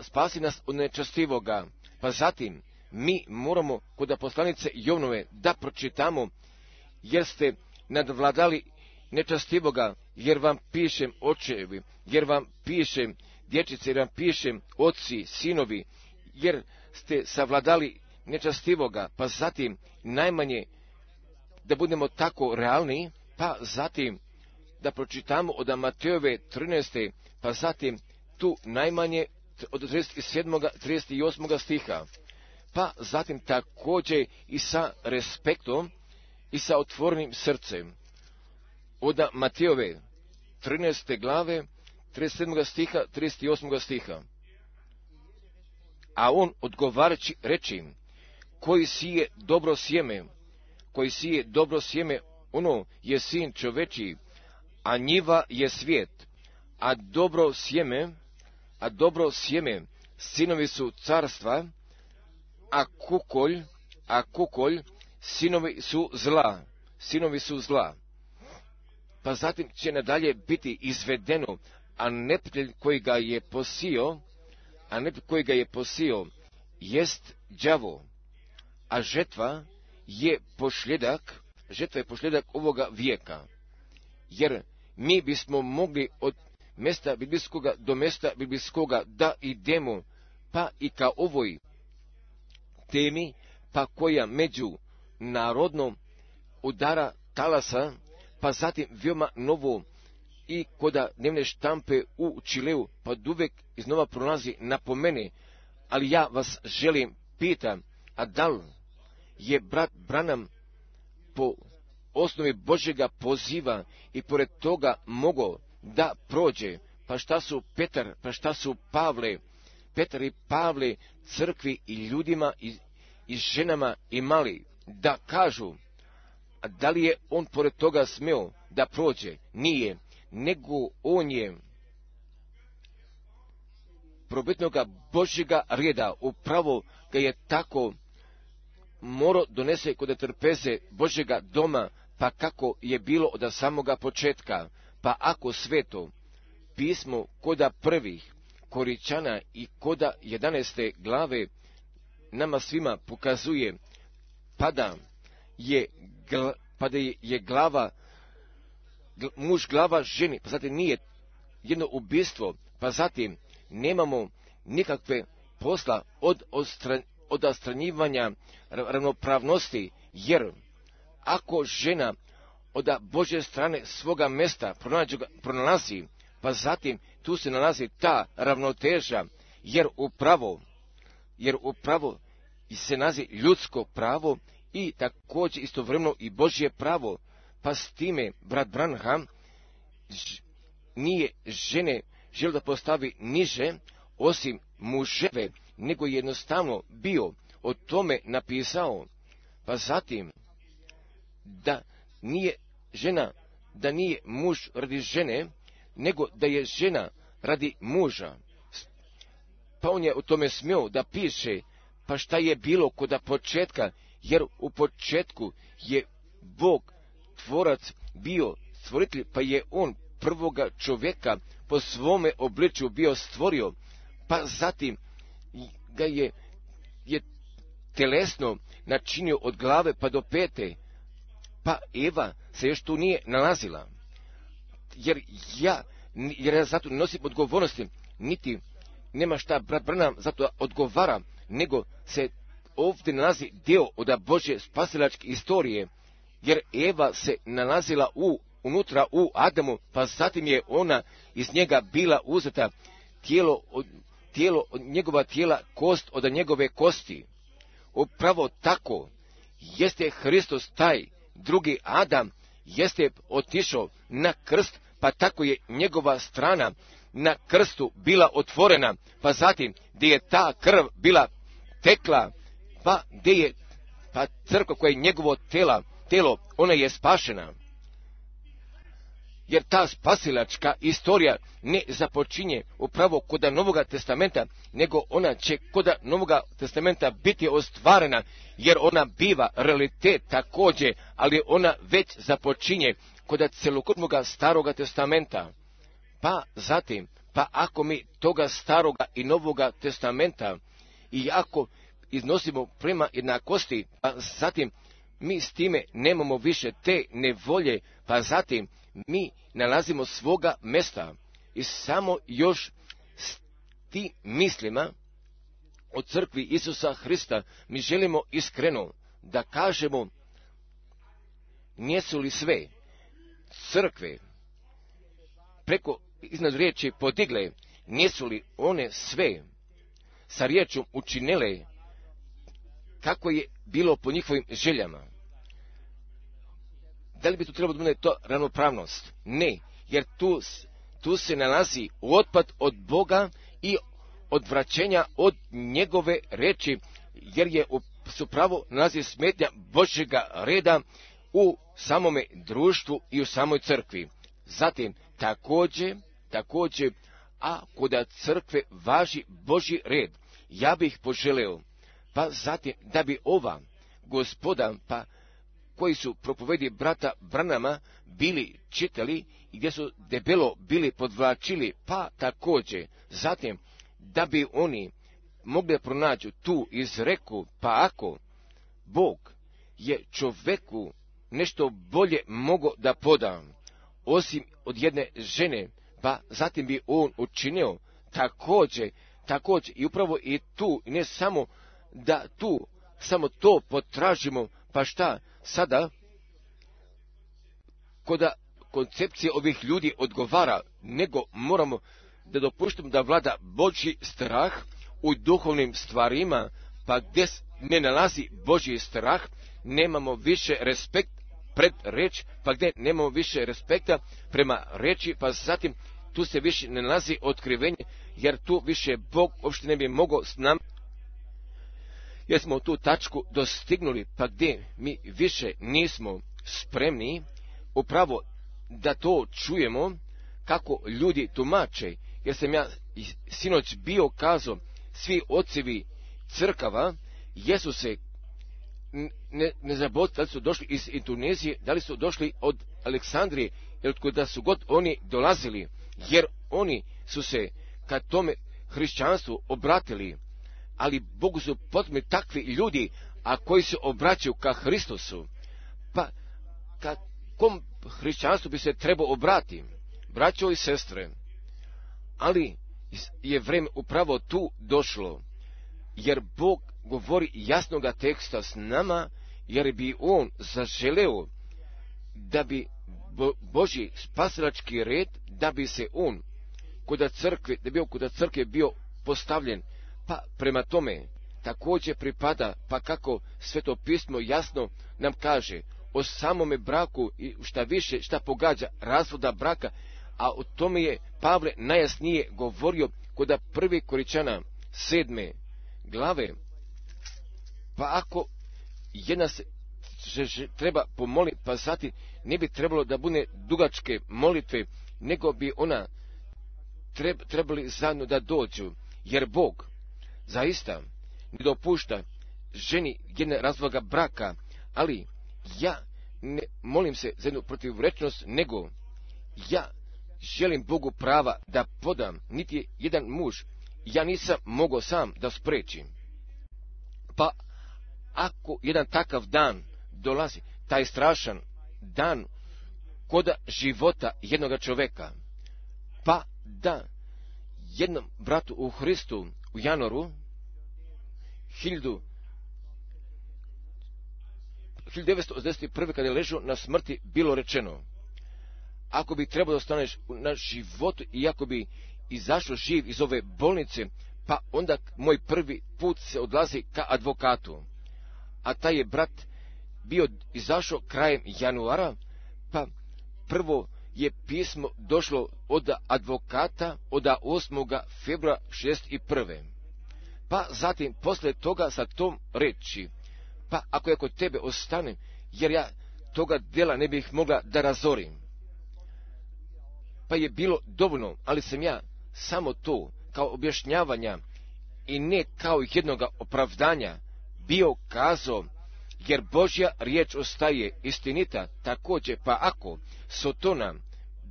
spasi nas od nečastivoga. Pa zatim mi moramo kod poslanice Jovnove da pročitamo, jer ste nadvladali nečastivoga, jer vam pišem očevi, jer vam pišem dječice, jer vam pišem oci, sinovi, jer ste savladali nečastivoga. Pa zatim najmanje da budemo tako realni, pa zatim da pročitamo od Matejove 13. pa zatim tu najmanje od 37. 38. stiha, pa zatim također i sa respektom i sa otvorenim srcem od Matejove 13. glave 37. stiha 38. stiha. A on odgovarajući reči, koji sije dobro sjeme, ono je sin čoveči, a njiva je svijet, a dobro sjeme, sinovi su carstva, a kukolj, sinovi su zla. Pa zatim će nadalje biti izvedeno, a neprijatelj koji ga je posio, jest đavo, a žetva je pošljedak ovoga vijeka. Jer mi bismo mogli od mjesta biblijskoga do mjesta biblijskoga da idemo, pa i ka ovoj temi, pa koja među narodno udara talasa, pa zatim veoma novo i koda dnevne štampe u Čileu, pa uvek iznova pronalazi napomene. Ali ja vas želim pitam, a da li je brat Branham po osnovi Božjega poziva i pored toga mogao da prođe? Pa šta su Petar, pa šta su Pavle? Petar i Pavle crkvi i ljudima i ženama imali da kažu. A da li je on pored toga smio da prođe? Nije, nego on je probitnoga Božjega reda, upravo ga je tako moro donese kod trpeze Božjega doma, pa kako je bilo od samoga početka. Pa ako sveto pismo koda prvih Koričana i koda 11. glave nama svima pokazuje, pada je muž glava ženi, pa zatim nije jedno ubistvo, pa zatim nemamo nikakve posla od odstranjivanja ravnopravnosti, jer ako žena od Božje strane svoga mjesta pronalazi, pa zatim tu se nalazi ta ravnoteža, jer upravo se nalazi ljudsko pravo i također istovremeno i Božje pravo. Pa s time brat Branham nije žene želio da postavi niže osim muževe, nego jednostavno bio o tome napisao, pa zatim da nije žena, da nije muž radi žene, nego da je žena radi muža. Pa on je o tome smio da piše, pa šta je bilo kod početka, jer u početku je Bog tvorac bio stvoritelj, pa je on prvoga čovjeka po svome obličju bio stvorio, pa zatim ga je telesno načinio od glave pa do pete, pa Eva se još tu nije nalazila, jer ja zato ne nosim odgovornosti, niti nema šta Branham zato odgovara, nego se ovdje nalazi dio od Božje spasilačke istorije, jer Eva se nalazila unutra u Adamu, pa zatim je ona iz njega bila uzeta, tijelo od njegova tijela, kost od njegove kosti. Upravo tako jeste Hristos, taj drugi Adam, jeste otišao na krst, pa tako je njegova strana na krstu bila otvorena, pa zatim gdje je ta krv bila tekla, pa gdje je crkva koja je njegovo telo, ona je spašena. Jer ta spasilačka istorija ne započinje upravo kod Novoga testamenta, nego ona će kod Novoga testamenta biti ostvarena, jer ona biva realitet također, ali ona već započinje kod cjelokupnog Staroga testamenta. Pa zatim, ako mi toga Staroga i Novoga testamenta i ako iznosimo prema jednakosti, pa zatim mi s time nemamo više te nevolje, pa zatim mi nalazimo svoga mjesta. I samo još s tim mislima o crkvi Isusa Hrista mi želimo iskreno da kažemo, nijesu li sve crkve preko iznad riječi podigle, nijesu li one sve sa riječom učinile kako je bilo po njihovim željama? Da li bi tu trebalo da bude to ravnopravnost? Ne, jer tu se nalazi otpad od Boga i odvraćenja od njegove reči, jer je supravo nalazi smetnja Božjega reda u samome društvu i u samoj crkvi. Zatim, također, a kod crkve važi Božji red, ja bih poželeo, pa zatim da bi ova gospoda, koji su propovedi brata Branhama bili čitali i gdje su debelo bili podvlačili, pa također, zatim, da bi oni mogli pronaći tu izreku, pa ako Bog je čovjeku nešto bolje mogao da poda, osim od jedne žene, pa zatim bi on učinio također, i upravo i tu, ne samo da tu, samo to potražimo, pa šta sada koda koncepcije ovih ljudi odgovara, nego moramo da dopuštamo da vlada Božji strah u duhovnim stvarima, pa gdje ne nalazi Božji strah, nemamo više respekt pred reč, pa gdje nemamo više respekta prema reči, pa zatim tu se više ne nalazi otkrivenje, jer tu više Bog uopšte ne bi mogao s nama. Jer smo tu tačku dostignuli, pa gdje mi više nismo spremni upravo da to čujemo kako ljudi tumače, jer sam ja sinoć bio kazao, svi ocevi crkava jesu se, ne zaboravite da li su došli iz Indonezije, da li su došli od Aleksandrije, jer kuda su god oni dolazili, jer oni su se ka tome hrišćanstvu obratili, ali Bogu su potrebni takvi ljudi, a koji se obraćaju ka Hristosu. Pa ka kom hrišćanstvu bi se trebao obrati, braćo i sestre? Ali je vrijeme upravo tu došlo, jer Bog govori jasnoga teksta s nama, jer bi on zaželeo da bi Božji spasilački red, da bi se on kod crkve bio postavljen. Pa prema tome također pripada, pa kako Sveto pismo jasno nam kaže o samome braku i šta više šta pogađa razvoda braka, a o tome je Pavle najjasnije govorio kod Prve Korinčana 7. glave, Pa ako jedna se treba pomoliti, pa sati, ne bi trebalo da bude dugačke molitve, nego bi ona trebali zajedno da dođu, jer Bog zaista ne dopušta ženi jedne razloga braka, ali ja ne molim se za jednu protivrečnost, nego ja želim Bogu prava da podam, niti jedan muž, ja nisam mogao sam da sprečim. Pa ako jedan takav dan dolazi, taj strašan dan kod života jednoga čoveka, pa da jednom bratu u Hristu u januaru 1981. kada je ležao na smrti, bilo rečeno, ako bi trebalo da ostaneš na životu i ako bi izašao živ iz ove bolnice, pa onda moj prvi put se odlazi ka advokatu. A taj je brat bio izašao krajem januara, pa prvo je pismo došlo od advokata od 8. februara 1961. Pa zatim, posle toga sa tom reči, pa ako ja kod tebe ostanem, jer ja toga dela ne bih mogla da razorim. Pa je bilo dovoljno, ali sam ja samo to, kao objašnjavanja i ne kao jednoga opravdanja, bio kazao, jer Božja riječ ostaje istinita također, pa ako Sotona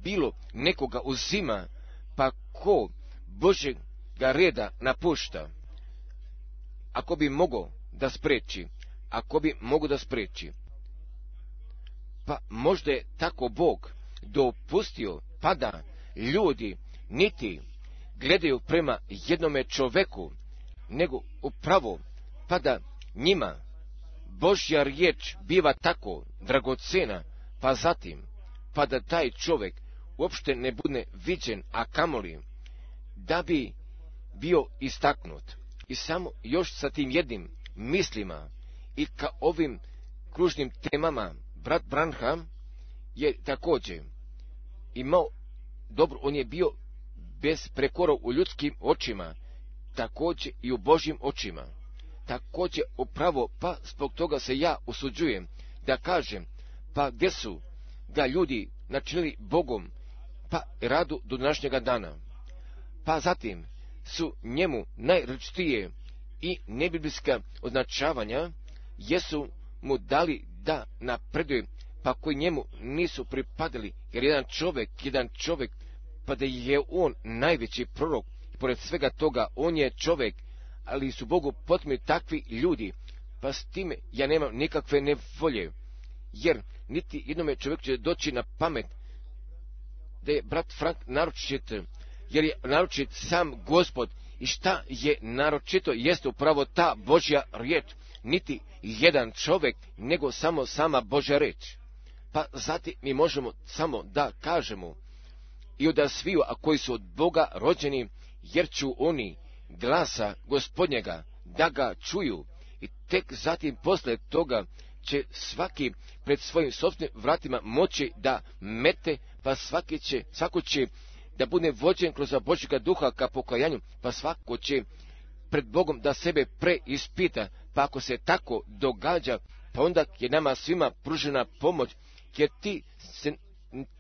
bilo nekoga uzima, pa ko Božjega reda napušta, ako bi mogo da spreči, pa možda je tako Bog dopustio, pa da ljudi niti gledaju prema jednome čoveku, nego upravo, pa da njima Božja riječ biva tako dragocena, pa zatim, pa da taj čovek uopšte ne bude viđen, a kamoli da bi bio istaknut. I samo još sa tim jednim mislima i ka ovim kružnim temama, brat Branham je također imao dobro, on je bio bez prekora u ljudskim očima, također i u Božjim očima. Također upravo, pa zbog toga se ja usuđujem da kažem, pa gdje su ga ljudi načinili Bogom, pa radu do današnjega dana. Pa zatim su njemu najrečitije i nebiblijska označavanja jesu mu dali da napreduje, pa koji njemu nisu pripadali, jer jedan čovjek, pa da je on najveći prorok, pored svega toga on je čovjek, ali su Bogu potrebni takvi ljudi, pa s time ja nemam nikakve nevolje, jer niti jednome čovjeku će doći na pamet da je brat Frank naročit, jer je naročit sam Gospod, i šta je naročito jeste upravo ta Božja riječ, niti jedan čovjek, nego sama Božja riječ. Pa zatim mi možemo samo da kažemo i od sviju, a koji su od Boga rođeni, jer ću oni glasa Gospodnjega da ga čuju, i tek zatim posle toga će svaki pred svojim sopstvenim vratima moći da mete, pa svako će da bude vođen kroz Božjega duha ka pokajanju, pa svako će pred Bogom da sebe preispita, pa ako se tako događa, pa onda je nama svima pružena pomoć, jer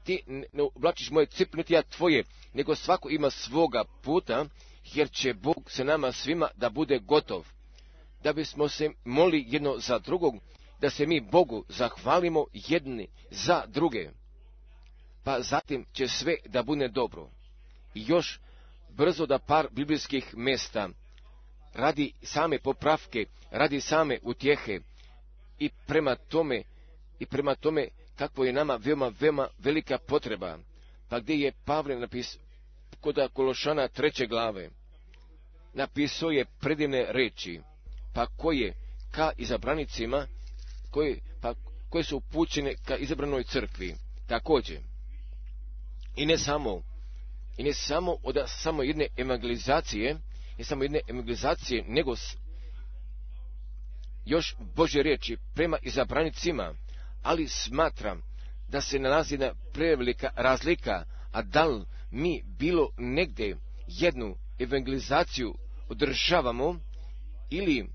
ti ne oblačiš moje cipele, niti ja tvoje, nego svako ima svoga puta, jer će Bog se nama svima da bude gotov. Da bismo se moli jedno za drugog, da se mi Bogu zahvalimo jedni za druge, pa zatim će sve da bude dobro. I još brzo da par biblijskih mjesta, radi same popravke, radi same utjehe, i prema tome kakvo je nama veoma, veoma velika potreba. Pa gdje je Pavle napisao, kod Kološana 3. glave, napisao je predivne reči, pa koje ka izabranicima, koje su upućene ka izabranoj crkvi, također. I ne samo od samo jedne evangelizacije, nego još Božje riječi prema izabranicima, ali smatram da se nalazi na prevelika razlika, a da li mi bilo negdje jednu evangelizaciju održavamo, ili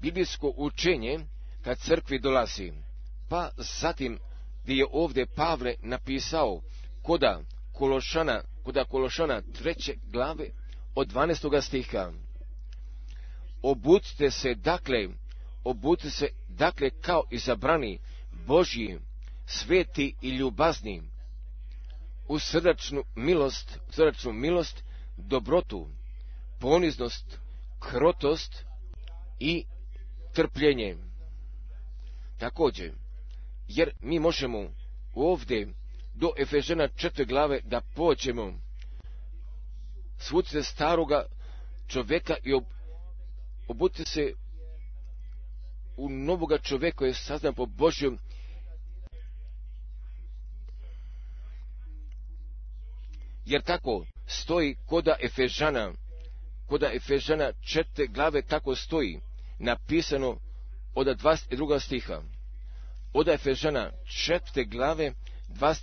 biblijsko učenje kad crkvi dolazi. Pa zatim gdje je ovdje Pavle napisao koda Kološana 3. glave od 12. stiha. Obudite se dakle kao izabrani Božji, sveti i ljubazni, u srdačnu milost, dobrotu, poniznost, krotost i trpljenje. Također, jer mi možemo ovdje do Efežana 4. glave da pođemo. Svucite staroga čovjeka i obudite se u novoga čovjeka koji je sazdan po Božjom. Jer tako stoji koda Efežana 4. glave, tako stoji napisano od 22. stiha. Od Efežana 4. glave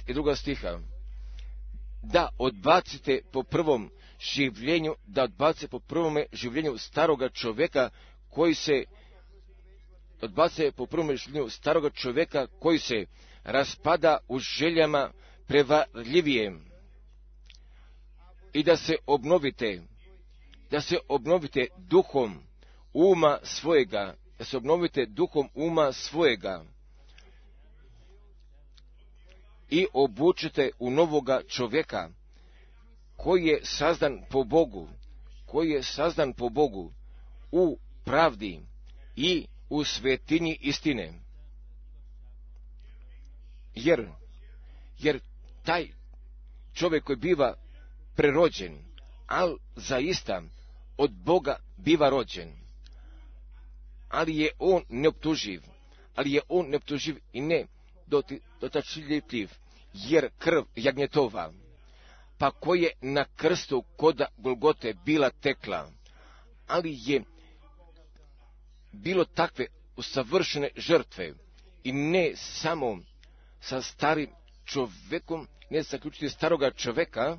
22. stiha. Da odbacite po prvome življenju staroga čovjeka koji se raspada u željama prevarljivijem, i da se obnovite duhom uma svojega, i obučite u novoga čovjeka koji je sazdan po Bogu u pravdi i u svetinji istine. Jer taj čovjek koji biva prerođen, al zaista od Boga biva rođen, ali je on neoptuživ i ne dotačljiv, jer krv jagnjetova, pa koja je na krstu koda Golgote bila tekla, ali je bilo takve usavršene žrtve, i ne samo sa starim čovjekom, ne zaključiti staroga čovjeka,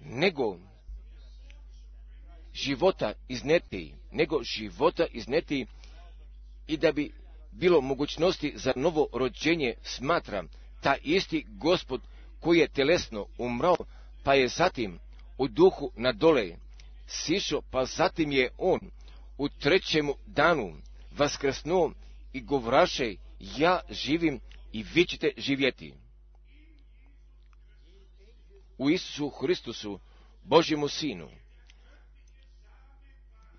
nego života izneti, i da bi bilo mogućnosti za novo rođenje, smatram ta isti Gospod koji je telesno umrao, pa je zatim u duhu na dole sišao, pa zatim je on u 3. danu vaskrsnuo i govraše: ja živim i vi ćete živjeti. U Isusu Hristusu, Božjemu Sinu,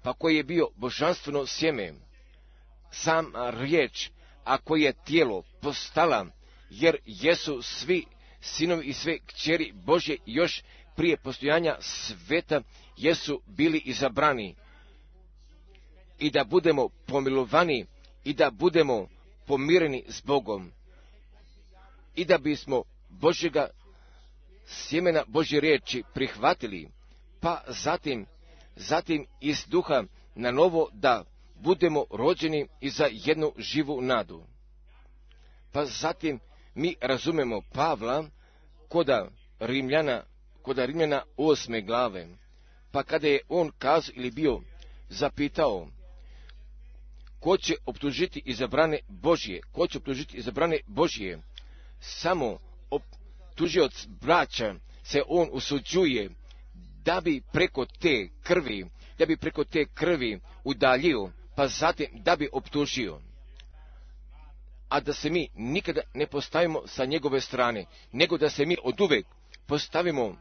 pa koji je bio božanstveno sjeme, sam riječ, a koji je tijelo postala, jer jesu svi sinovi i sve kćeri Božje još prije postojanja sveta jesu bili izabrani, i da budemo pomilovani, i da budemo pomireni s Bogom, i da bismo Božjega sjemena, Božje riječi prihvatili, pa zatim iz duha na novo da budemo rođeni i za jednu živu nadu. Pa zatim mi razumemo Pavla koda Rimljana 8. glave, pa kada je on kazao ili bio zapitao: ko će optužiti izabrane Božje, samo tužioc braća se on usuđuje da bi preko te krvi udaljio, pa zatim da bi optužio. A da se mi nikada ne postavimo sa njegove strane, nego da se mi oduvek postavimo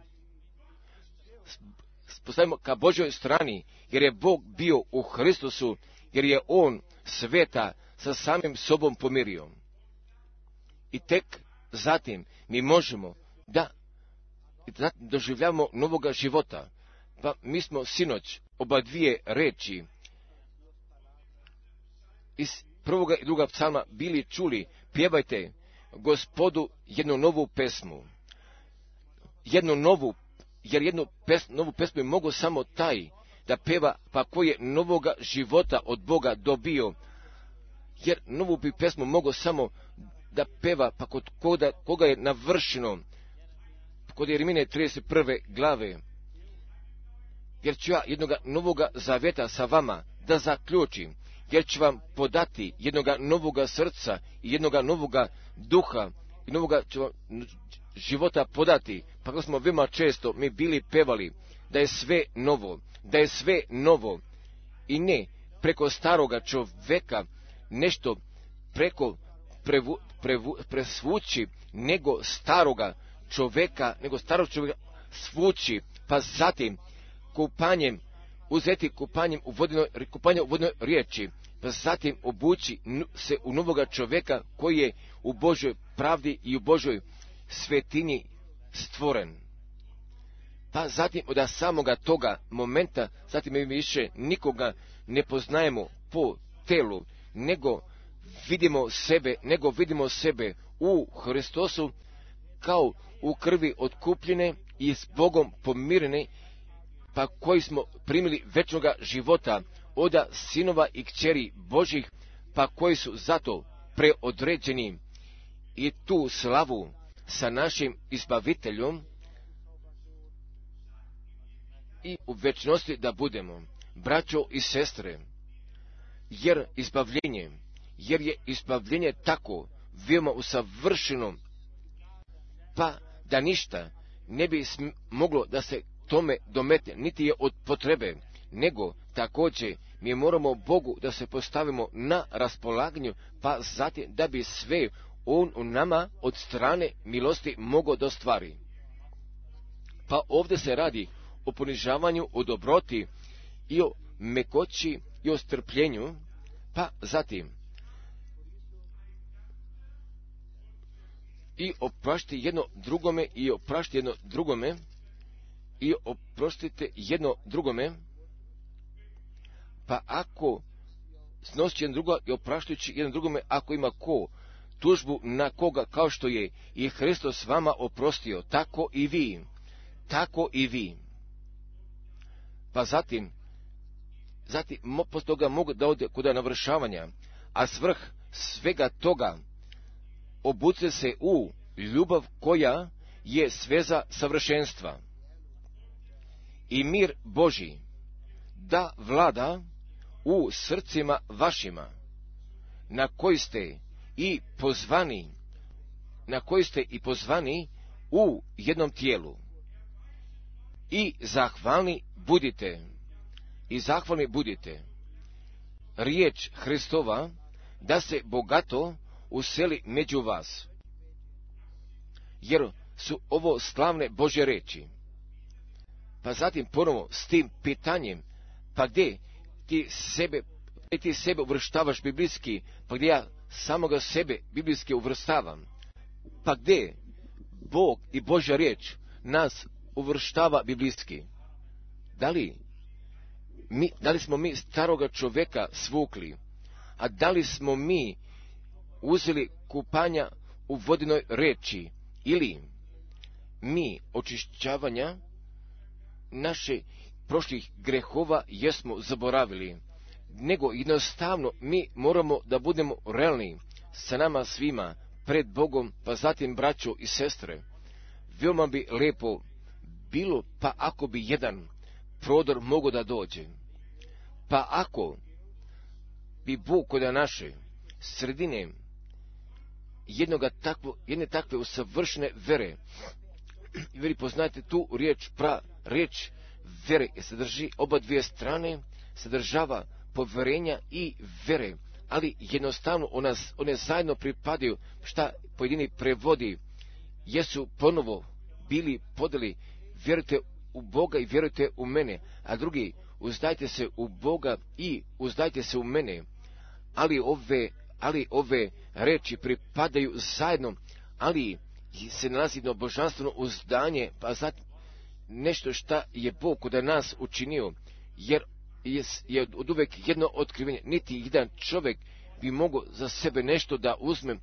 ka Božoj strani, jer je Bog bio u Hristusu, jer je on sveta sa samim sobom pomirio. I tek zatim mi možemo da doživljavamo novoga života. Pa mi smo sinoć oba dvije reči iz 1. i 2. psalma bili čuli: pjevajte Gospodu jednu novu pesmu, jer novu pesmu je mogo samo taj da pjeva, pa koji je novoga života od Boga dobio, jer novu bi pesmu mogo samo da pjeva, pa kod koga je navršeno, kod Jeremije 31. glave. Jer ću ja jednoga novoga zavjeta sa vama da zaključim, Ja ću vam podati jednoga novoga srca i jednoga novoga duha i novoga ću vam života podati. Pa kako smo veoma često mi bili pevali da je sve novo, da je sve novo i ne preko staroga čovjeka nešto preko presvući, nego staroga čovjeka, nego starog čovjeka svući, pa zatim kupanjem, uzeti kupanje u vodnoj riječi, pa zatim obući se u novoga čovjeka koji je u Božoj pravdi i u Božoj svetini stvoren. Pa zatim od samoga toga momenta, zatim mi više nikoga ne poznajemo po telu, nego vidimo sebe u Hristosu kao u krvi otkupljene i s Bogom pomirene, pa koji smo primili večnoga života od sinova i kćeri Božih, pa koji su zato preodređeni i tu slavu sa našim izbaviteljom i u večnosti da budemo, braćo i sestre, jer je izbavljenje tako veoma usavršeno, pa da ništa ne bi moglo da se tome domete, niti je od potrebe, nego također mi moramo Bogu da se postavimo na raspolaganju, pa zatim da bi sve On u nama od strane milosti mogao da ostvari. Pa ovdje se radi o ponižavanju, o dobroti i o mekoći i o strpljenju, pa zatim i oprostite jedno drugome, pa ako snosi jedan drugo i opraštujući jedan drugome, ako ima ko tužbu na koga, kao što je i Hristos vama oprostio, tako i vi. Pa zatim posto toga mogu da ode kuda navršavanja, a svrh svega toga obuce se u ljubav koja je sveza savršenstva. I mir Boži da vlada u srcima vašima, na koji ste i pozvani u jednom tijelu. I zahvalni budite. Riječ Hristova da se bogato useli među vas, jer su ovo slavne Božje riječi. Pa zatim ponovo s tim pitanjem, pa gdje ti sebe uvrštavaš biblijski, pa gdje ja samoga sebe biblijski uvrstavam, pa gdje Bog i Božja riječ nas uvrštava biblijski? Da li smo mi staroga čovjeka svukli, a da li smo mi uzeli kupanja u vodinoj riječi ili mi očišćavanja naše prošlih grehova jesmo zaboravili, nego jednostavno mi moramo da budemo realni sa nama svima pred Bogom. Pa zatim, braćo i sestre, veoma bi lijepo bilo pa ako bi jedan prodor mogao da dođe, pa ako bi Bog kod naše sredine jedne takve usavršene vere, vi poznajete tu riječ, riječ vere sadrži oba dvije strane, sadržava povjerenja i vere, ali jednostavno one zajedno pripadaju, šta pojedini prevodi, jesu ponovo bili podeli, vjerujte u Boga i vjerujte u mene, a drugi uzdajte se u Boga i uzdajte se u mene, ali ove reči pripadaju zajedno, ali se nalazi jedno božanstveno uzdanje, pa zatim nešto šta je Bog kod nas učinio, jer je od uvek jedno otkrivenje, niti jedan čovjek bi mogao za sebe nešto da uzme,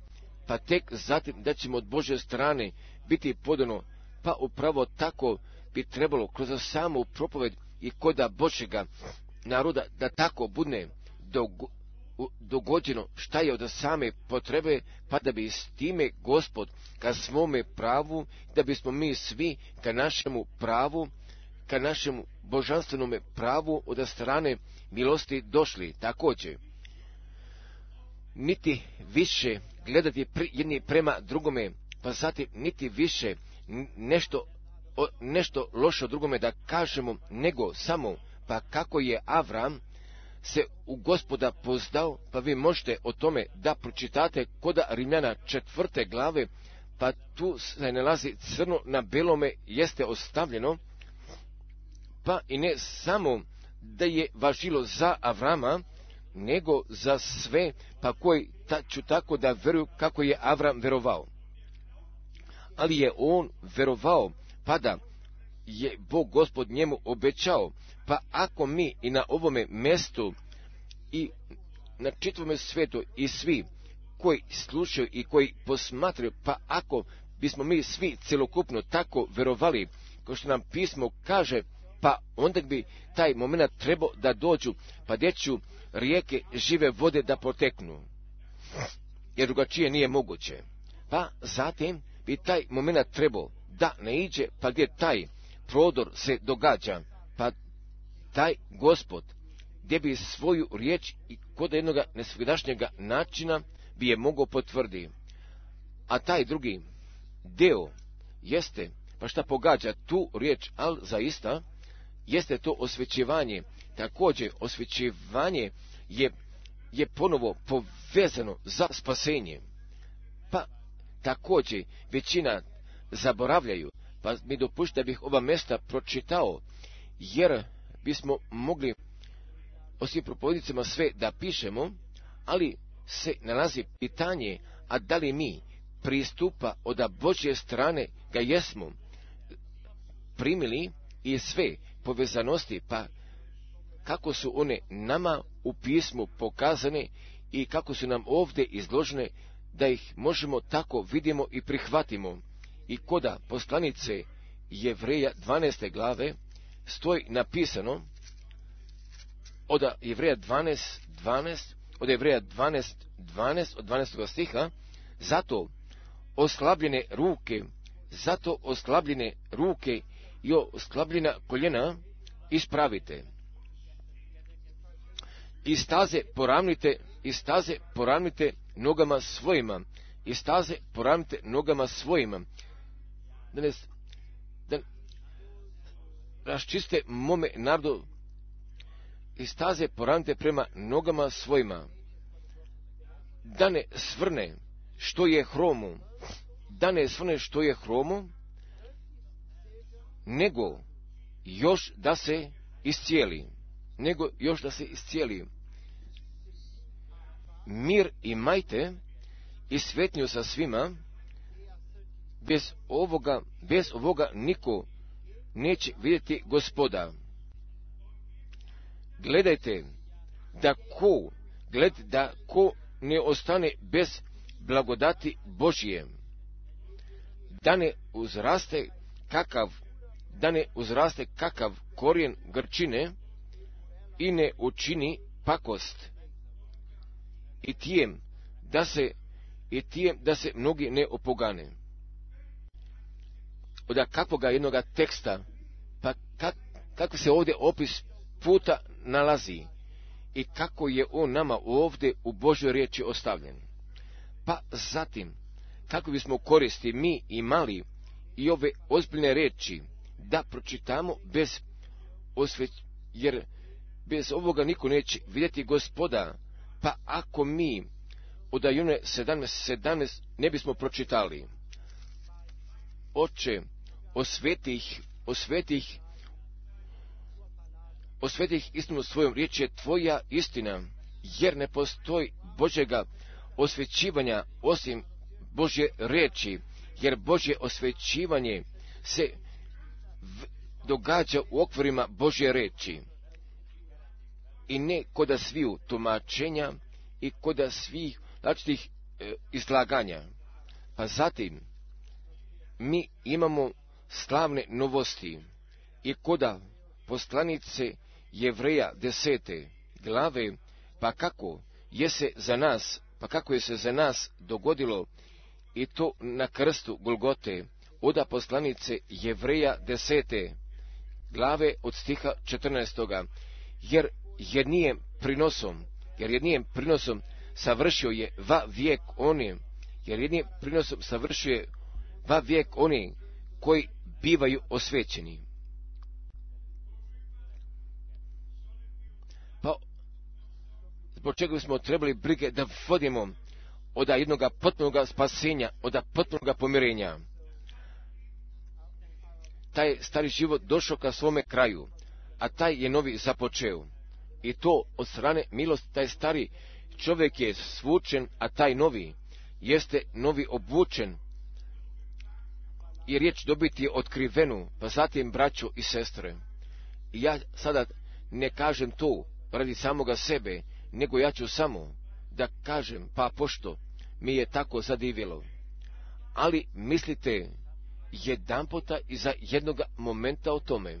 pa tek zatim da ćemo od Božje strane biti podano, pa upravo tako bi trebalo kroz samu propoved i koda Božjega naroda da tako bude dogođeno šta je od same potrebe, pa da bi s time Gospod ka svome pravu, da bismo mi svi ka našemu pravu, ka našemu božanstvenome pravu od strane milosti došli. Također niti više gledati jedni prema drugome, pa sati niti više nešto loše o drugome da kažemo, nego samo pa kako je Avram se u Gospoda pozdao, pa vi možete o tome da pročitate koda Rimljana 4. glave, pa tu se nalazi crno na belome, jeste ostavljeno, pa i ne samo da je važilo za Avrama, nego za sve, pa koji ću tako da veruju kako je Avram verovao. Ali je on verovao, pa da je Bog Gospod njemu obećao, pa ako mi i na ovome mjestu i na čitavome svijetu i svi koji slušaju i koji posmatraju, pa ako bismo mi svi cjelokupno tako verovali, kao što nam pismo kaže, pa onda bi taj moment trebao da dođu, pa djeću rijeke žive vode da proteknu, jer drugačije nije moguće. Pa zatim bi taj moment trebao da ne iđe, pa gdje taj prodor se događa, pa taj Gospod, gdje bi svoju riječ i kod jednog nesvjedašnjega načina bi je mogao potvrdi. A taj drugi deo jeste, pa šta pogađa tu riječ, ali zaista jeste to osvećivanje. Također, osvećivanje je ponovo povezano za spasenje. Pa također, većina zaboravljaju, pa mi dopušta bih ova mjesta pročitao, jer bismo mogli o svim propovjednicima sve da pišemo, ali se nalazi pitanje, a da li mi pristupa od Božje strane ga jesmo primili i sve povezanosti, pa kako su one nama u pismu pokazane i kako su nam ovdje izložene, da ih možemo tako vidimo i prihvatimo. I koda poslanice Jevreja 12. glave stoji napisano, od Jevreja 12.12, od Jevreja 12.12, od 12. stiha, zato oslabljene ruke i oslabljena koljena ispravite. I staze poravnite nogama svojima. Da raščiste mome narodu. I staze poravnite prema nogama svojima, da ne svrne što je hromu, nego još da se iscijeli, Mir imajte i svetnju sa svima, bez ovoga niko neće vidjeti Gospoda. Gledajte da ko ne ostane bez blagodati Božije, da ne uzraste kakav korijen grčine i ne učini pakost i tijem da se mnogi ne opogane. Od kakvoga jednoga teksta, pa kako se ovdje opis puta nalazi i kako je on nama ovdje u Božoj riječi ostavljen. Pa zatim, kako bismo koristi mi imali i ove ozbiljne riječi da pročitamo jer bez ovoga niko neće vidjeti Gospoda, pa ako mi od June 17.17 ne bismo pročitali: Oče, osvetih istinu svojom, riječ je tvoja istina, jer ne postoji Božjega osvećivanja osim Božje riječi, jer Božje osvećivanje se događa u okvirima Božje riječi i ne koda sviju tumačenja i koda svih različitih izlaganja. Pa zatim mi imamo slavne novosti i koda poslanice Jevreja 10. glave, pa kako je se za nas dogodilo i to na krstu Golgote, oda poslanice Jevreja 10. glave od stiha 14. Jer jednijem prinosom savršio je va vijek onim, jer jednim prinosom savršio je va vijek onim koji bivaju osvećeni. Pa, zbog čega bismo trebali brige da vodimo od jednog potpunog spasenja, od potpunog pomirenja. Taj stari život došao ka svome kraju, a taj je novi započeo. I to od strane milosti, taj stari čovjek je svučen, a taj novi jeste novi obučen. I riječ dobiti je otkrivenu, pa zatim braćo i sestre. I ja sada ne kažem to radi samoga sebe, nego ja ću samo da kažem, pa pošto mi je tako zadivilo. Ali mislite jedanputa i za jednog momenta o tome,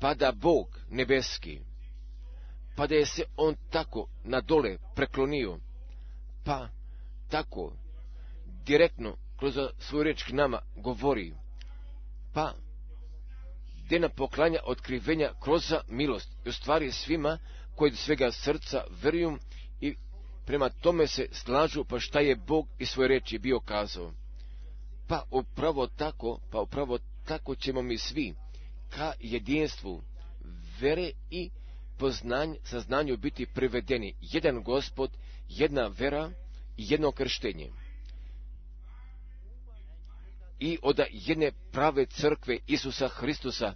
pa da Bog nebeski, pa da je se on tako na dole preklonio, pa tako direktno kroz svoju riječ k nama govori, pa gdje nam poklanja otkrivenja kroz milost i u stvari svima koji do svega srca vjeruju i prema tome se slažu, pa šta je Bog i svoje riječi bio kazao. Pa upravo tako ćemo mi svi ka jedinstvu vere i saznanju biti privedeni. Jedan Gospod, jedna vera i jedno krštenje. I od jedne prave crkve Isusa Hristusa,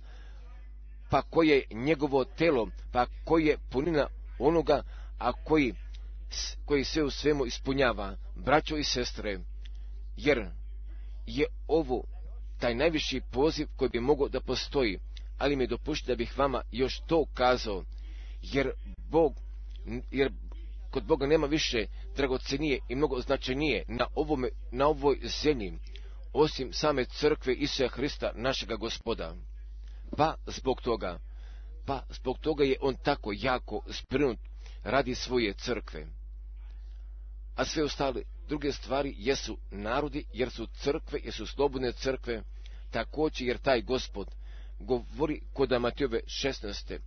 pa koje je njegovo telo, pa koje je punina onoga, a koji sve u svemu ispunjava, braćo i sestre, jer je ovo taj najviši poziv koji bi mogao da postoji, ali mi dopušti da bih vama još to kazao, jer kod Boga nema više dragocjenije i mnogo značajnije na ovoj zemlji, osim same crkve Isusa Hrista, našega Gospoda. Pa zbog toga je on tako jako zbrinut radi svoje crkve. A sve ostale druge stvari jesu narodi, jer su crkve, jer su slobodne crkve, također jer taj Gospod govori kod Matejove 16.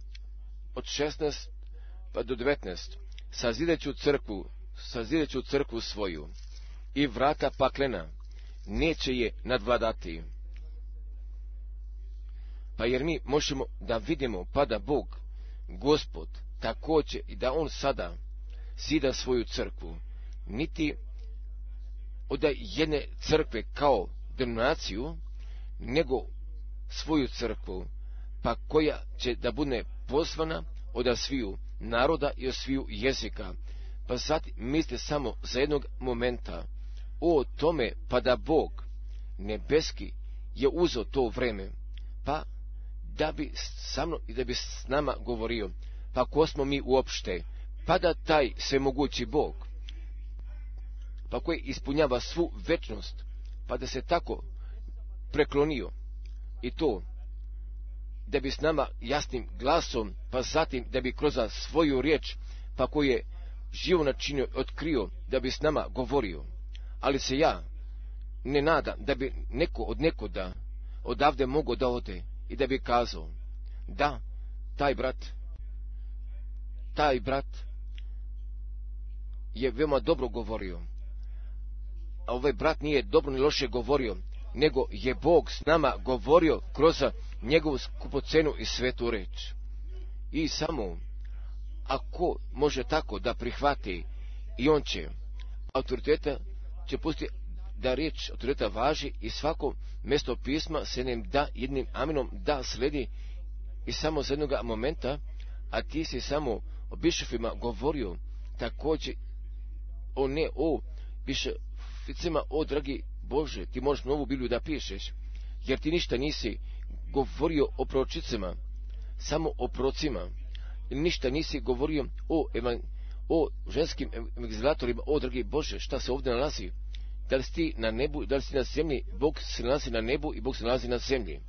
Od 16 pa do 19. Sazideću crkvu svoju i vrata paklena neće je nadvladati. Pa jer mi možemo da vidimo pa da Bog, Gospod, također i da on sada zida svoju crkvu. Niti od jedne crkve kao denominaciju, nego svoju crkvu, pa koja će da bude pozvana od sviju naroda i od sviju jezika. Pa sad mislite samo za jednog momenta o tome, pa da Bog nebeski je uzeo to vreme, pa da bi sa mnom i da bi s nama govorio, pa ko smo mi uopšte, pa da taj svemogući Bog, pa koji ispunjava svu večnost, pa da se tako preklonio, i to da bi s nama jasnim glasom, pa zatim da bi kroz svoju riječ, pa koju je živo načinio, otkrio, da bi s nama govorio. Ali se ja ne nadam da bi neko od nekoda odavde mogao da ode i da bi kazao, da, taj brat je veoma dobro govorio, a ovaj brat nije dobro ni loše govorio, nego je Bog s nama govorio kroz njegovu skupocenu i svetu reč. I samo ako može tako da prihvati, i on će autoriteta će pustiti da riječ autoriteta važi i svako mjesto pisma se nam da jednim aminom da sledi i samo za jednog momenta, a ti si samo o bišofima govorio, također o ne o bišoficima, o dragi Bože, ti možeš novu Bibliju da pišeš, jer ti ništa nisi govorio o proročicima, samo o procima, ništa nisi govorio o ženskim evangelizatorima, o dragi Bože, šta se ovdje nalazi, da li si ti na nebu, da li si na zemlji, Bog se nalazi na nebu i Bog se nalazi na zemlji.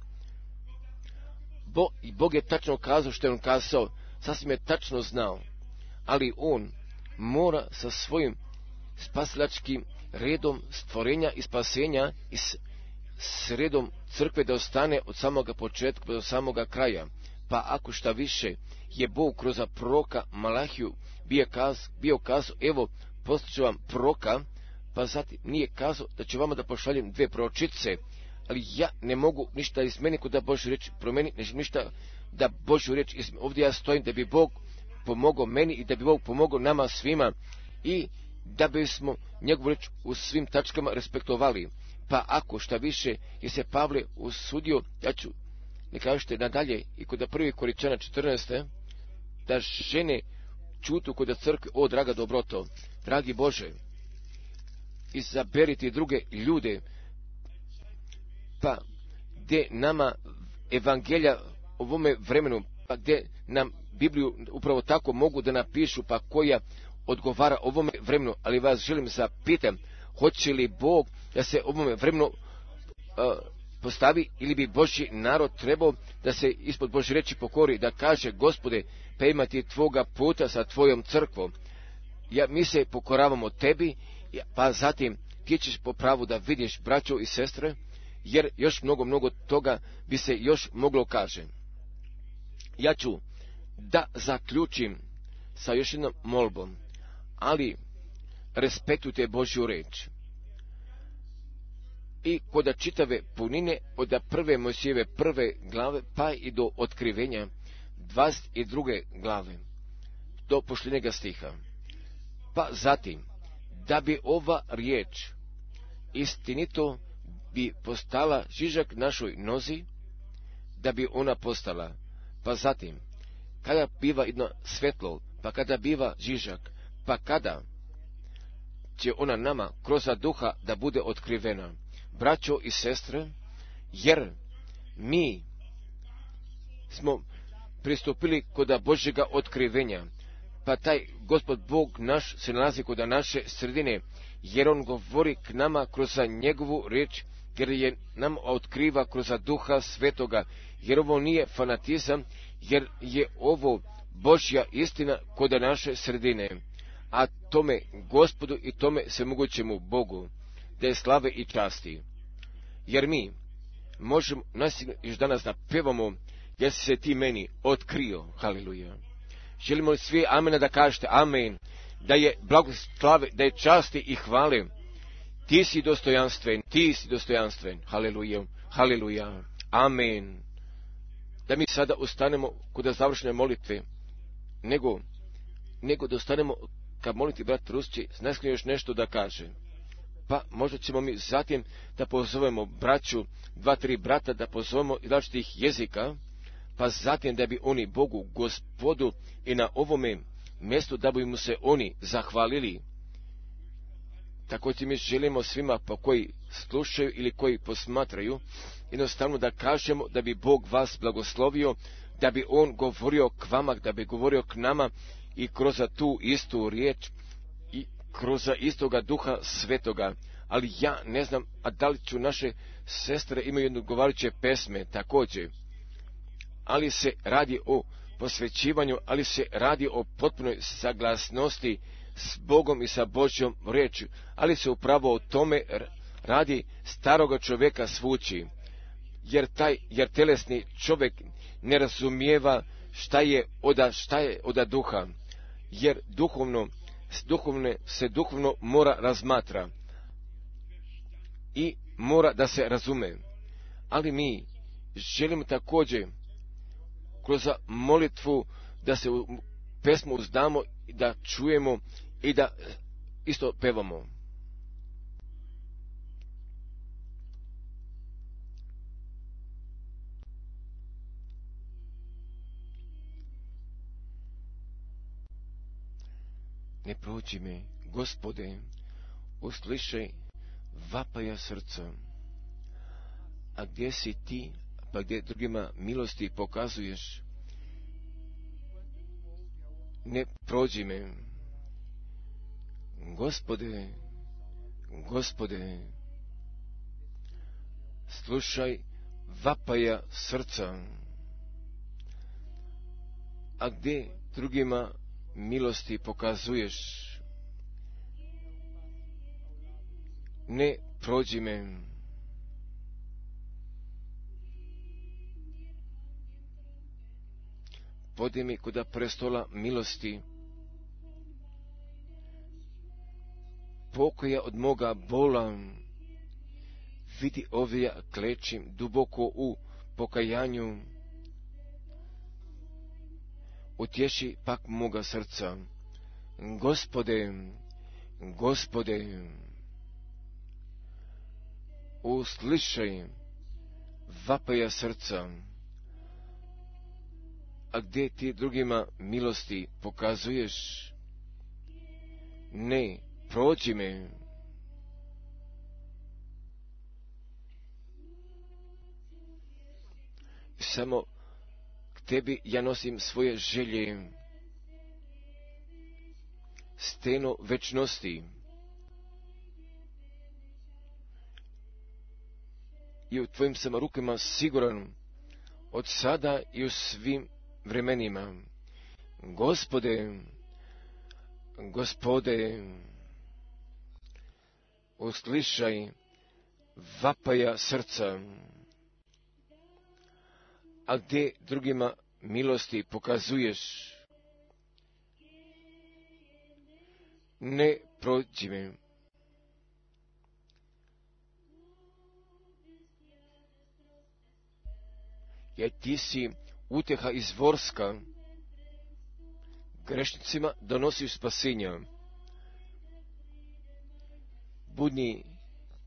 Bog je tačno kazao što je on kazao, sasvim je tačno znao, ali on mora sa svojim spasilačkim redom stvorenja i spasenja i s redom crkve da ostane od samoga početka do samoga kraja. Pa ako šta više je Bog kroz proroka Malahiju bio kazao, evo, postaću vam proka, pa zatim nije kazao da ću vama da pošaljem dve pročice, ali ja ne mogu ništa iz meni da Božju riječ promeni, nežem ništa da Božju riječ iz meni. Ovdje ja stojim da bi Bog pomogao meni i da bi Bog pomogao nama svima i da bismo njegovu riječ u svim tačkama respektovali. Pa ako šta više je se Pavle usudio, ja ću, ne kažete nadalje, i kod prvi Koričana 14. da žene čutu kod crkve, o draga dobroto, dragi Bože, izaberite druge ljude, pa gdje nama evangelja u ovome vremenu, pa gdje nam Bibliju upravo tako mogu da napišu, pa koja odgovara ovome vremenu, ali vas želim zapitam, hoće li Bog da se ovome vremenu postavi, ili bi Božji narod trebao da se ispod Božje riječi pokori, da kaže, Gospode, pa imati tvoga puta sa tvojom crkvom, ja, mi se pokoravamo tebi, pa zatim ti ćeš po pravu da vidiš braćo i sestre, jer još mnogo toga bi se još moglo kaže. Ja ću da zaključim sa još jednom molbom, ali respektujte Božju riječ. I kod čitave punine od prve Mojsijeve prve glave pa i do otkrivenja 22. glave do posljednjega stiha. Pa zatim da bi ova riječ istinito bi postala žižak našoj nozi, da bi ona postala, pa zatim kada biva jedno svetlo, pa kada biva žižak, pa kada će ona nama kroz duha da bude otkrivena, braćo i sestre, jer mi smo pristupili kod Božjega otkrivenja, pa taj Gospod Bog naš se nalazi kod naše sredine, jer on govori k nama kroz njegovu riječ, jer je nam otkriva kroz duha svetoga, jer ovo nije fanatizam, jer je ovo Božja istina kod naše sredine. A tome Gospodu i tome se mogućemu Bogu da je slave i časti. Jer mi možemo nasigno još danas da pevamo, jer si se ti meni otkrio. Haleluja. Želimo svi amena da kažete amen, da je blagoslave, da je časti i hvale. Ti si dostojanstven, ti si dostojanstven. Haleluja, haleluja, amen. Da mi sada ostanemo kod završne molitve, nego da ostanemo kad moliti brat Rusći, znači još nešto da kaže. Pa možda ćemo mi zatim da pozovemo braću, 2-3 brata, da pozovemo i različitih jezika, pa zatim da bi oni Bogu, Gospodu i na ovome mjestu da bi mu se oni zahvalili. Također mi želimo svima pa koji slušaju ili koji posmatraju, jednostavno da kažemo da bi Bog vas blagoslovio, da bi on govorio k vama, da bi govorio k nama i kroz tu istu riječ i kroz istoga duha svetoga. Ali ja ne znam, a da li ću naše sestre imaju odgovarajuće pesme također. Ali se radi o posvećivanju, ali se radi o potpunoj saglasnosti s Bogom i sa Božjom riječju, ali se upravo o tome radi staroga čovjeka svući, jer telesni čovjek ne razumijeva šta je oda duha, jer duhovno mora razmatra i mora da se razume. Ali mi želimo također kroz molitvu da se u pesmu uzdamo, da čujemo i da isto pevamo. Ne prođi me, Gospode, uslišaj vapaja srca. A gdje si ti, pa gdje drugima milosti pokazuješ? Ne prođi me, Gospode, Gospode, slušaj vapaja srca. A gdje drugima milosti pokazuješ? Ne prođi me. Vodi mi kod prestola milosti duboko je od moga bola. Vidi ovdje klečim duboko u pokajanju. Utješi pak moga srca. Gospode, Gospode, uslišaj vapaja srca. A gdje ti drugima milosti pokazuješ? Ne, prođi me. Samo k tebi ja nosim svoje želje. Steno večnosti. I u tvojim sam rukama siguran od sada i u svim vremenima. Gospode, Gospode, uslišaj vapaja srca. A gdje drugima milosti pokazuješ? Ne prođi me. Jer ti si utjeha izvorska, grešnicima donosiš spasenja. Budni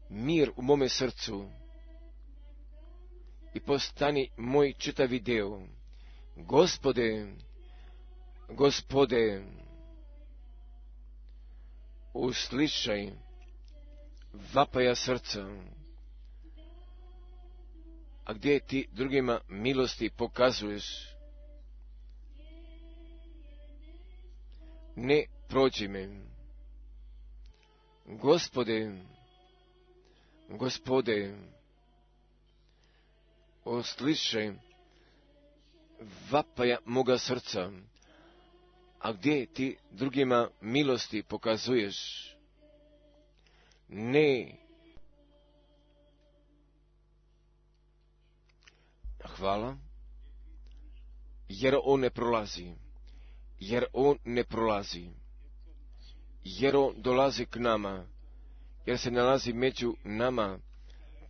mir u mome srcu i postani moj čitavi deo. Gospode, Gospode, uslišaj vapaja srca. A gdje ti drugima milosti pokazuješ? Ne prođi me. Gospode, Gospode, uslišaj vapaja moga srca. A gdje ti drugima milosti pokazuješ? Ne. Hvala, jer on ne prolazi, jer on ne prolazi, jer on dolazi k nama, jer se nalazi među nama,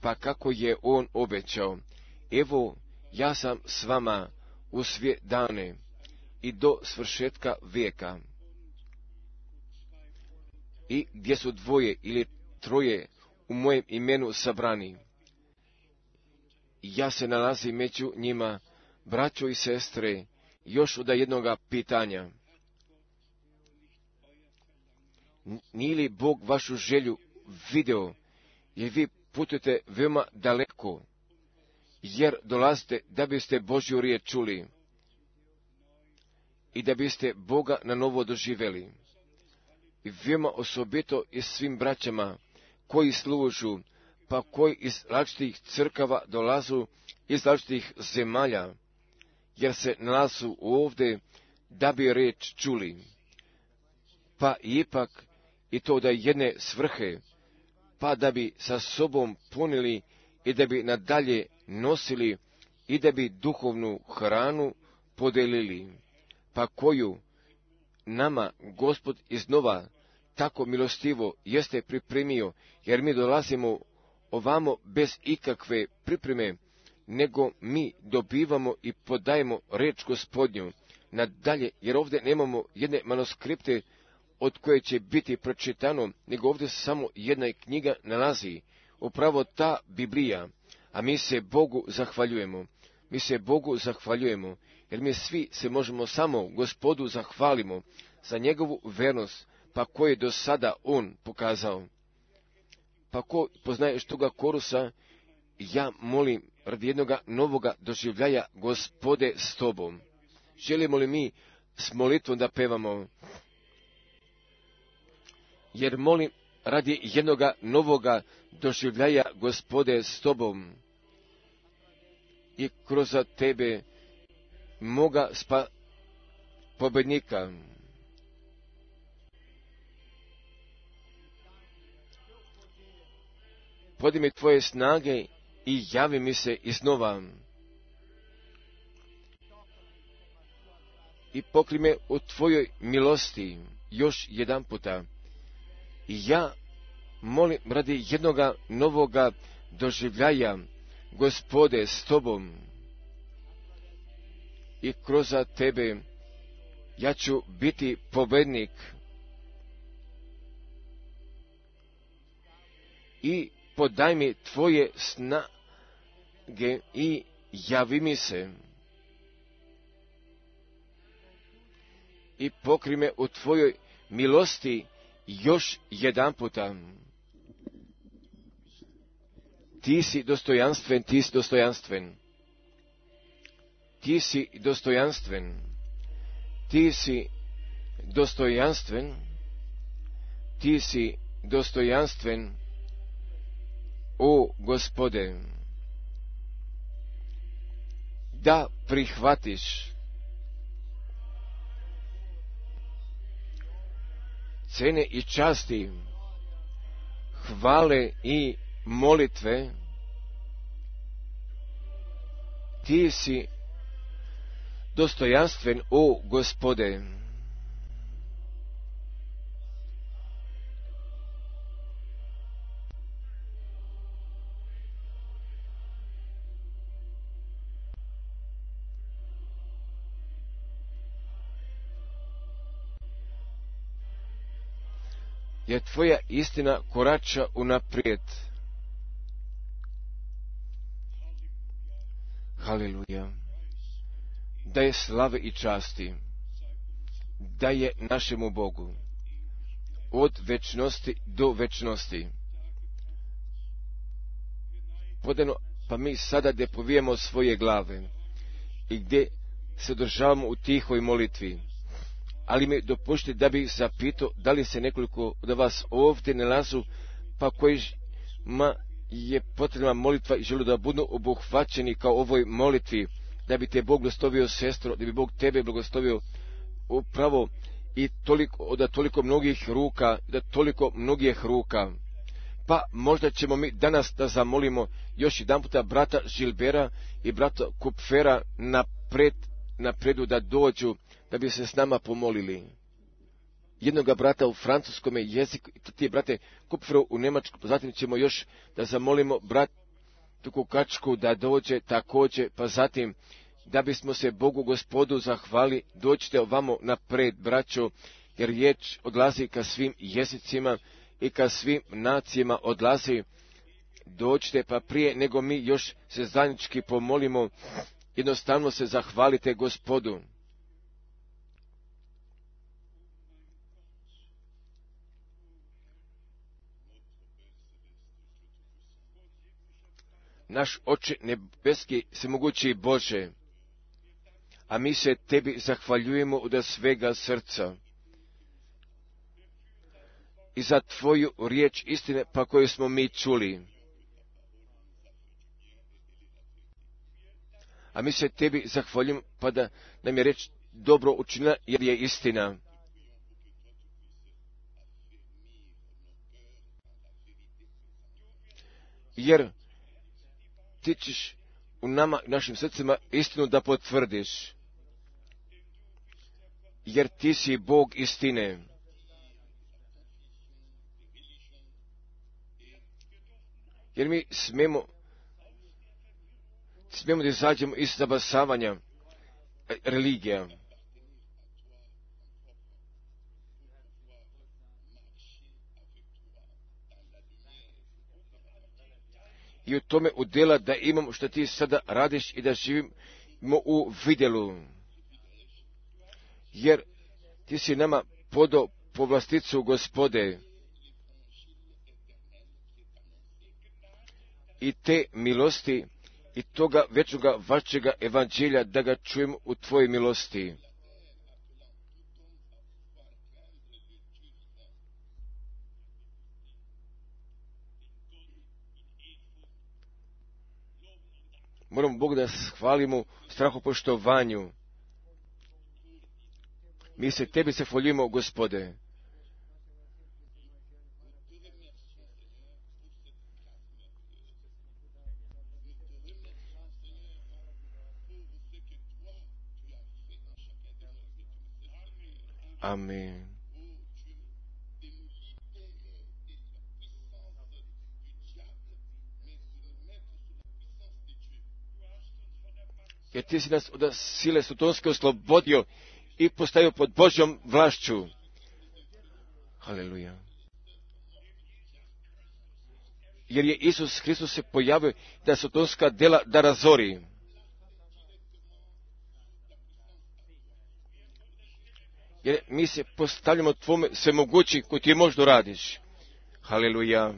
pa kako je on obećao, evo, ja sam s vama u sve dane i do svršetka vijeka. I gdje su dvoje ili troje u mojem imenu sabrani, ja se nalazim među njima, braćo i sestre, još od jednoga pitanja. Nije li Bog vašu želju video, jer vi putujete veoma daleko, jer dolazite da biste Božju riječ čuli i da biste Boga na novo doživjeli. I veoma osobito i svim braćama koji služu, pa koji iz različitih crkava dolazu, iz različitih zemalja, jer se nalazu ovdje da bi riječ čuli. Pa ipak i to da jedne svrhe, pa da bi sa sobom punili i da bi nadalje nosili i da bi duhovnu hranu podelili, pa koju nama Gospod iznova tako milostivo jeste pripremio, jer mi dolazimo ovamo bez ikakve pripreme, nego mi dobivamo i podajemo riječ Gospodnju nadalje, jer ovdje nemamo jedne manuskripte od koje će biti pročitano, nego ovdje samo jedna knjiga nalazi, upravo ta Biblija, a mi se Bogu zahvaljujemo. Mi se Bogu zahvaljujemo, jer mi svi se možemo samo Gospodu zahvalimo za njegovu vernost, pa koju je do sada on pokazao. Pa ko poznaje što ga korusa, ja molim radi jednoga novoga doživljaja, Gospode s tobom. Želimo li mi s molitvom da pevamo? Jer molim radi jednoga novoga doživljaja, Gospode s tobom. I kroz tebe, moga pobednika. Vodi mi tvoje snage i javi mi se iznova. I pokri me u tvojoj milosti još jedan puta. I ja molim radi jednoga novoga doživljaja, Gospode, s Tobom i kroz Tebe ja ću biti pobednik i podaj mi Tvoje snage i javi mi se i pokri me u Tvojoj milosti još jedan puta. Ti si dostojanstven, o Gospode, da prihvatiš cene i časti, hvale i molitve. Ti si dostojanstven, o Gospode. Jer tvoja istina korača unaprijed. Haleluja. Daje slave i časti. Daje našemu Bogu. Od večnosti do večnosti. Podano, pa mi sada depovijemo svoje glave i gdje se državamo u tihoj molitvi. Ali mi dopušti da bih zapitao da li se nekoliko od vas ovdje ne lazu, pa kojima je potrebna molitva i želu da budu obuhvaćeni kao ovoj molitvi, da bi te Bog blagoslovio, sestro, da bi Bog tebe blagoslovio upravo i toliko, da toliko mnogih ruka. Pa možda ćemo mi danas da zamolimo još jedan puta brata Žilbera i brata Kupfera napredu da dođu, da bi se s nama pomolili. Jednoga brata u francuskom jeziku, ti brate Kupferu u Njemačku, zatim ćemo još da zamolimo bratu Kukačku da dođe također, pa zatim da bismo se Bogu Gospodu zahvali, dođite ovamo napred, braćo, jer riječ odlazi ka svim jezicima i ka svim nacijama odlazi. Dođite, pa prije nego mi još se zajednički pomolimo, jednostavno se zahvalite Gospodu. Naš oče nebeski, svemogući Bože, a mi se tebi zahvaljujemo od svega srca i za tvoju riječ istine, pa koju smo mi čuli. A mi se tebi zahvaljujemo, pa da nam je riječ dobro učinila, jer je istina. Jer ti ćeš u nama, našim srcima, istinu da potvrdiš. Jer ti si Bog istine. Jer mi smijemo da izađemo iz zabasavanja religija. I u tome udjela da imam što ti sada radiš i da živimo u vidjelu. Jer ti si nama podao povlasticu, Gospode. I te milosti i toga večnoga vašega evanđelja da ga čujem u tvojoj milosti. Moramo Bog da shvalimo u strahopoštovanju. Mi se tebi zahvaljujemo, Gospode. Amen. jer ti si nas od sile sutonske oslobodio i postavio pod Božjom vlašću. Haleluja. Jer je Isus Hristos se pojavio da sutonska dela da razori. Jer mi se postavljamo tvome svemogući koji ti možda radiš. Haleluja.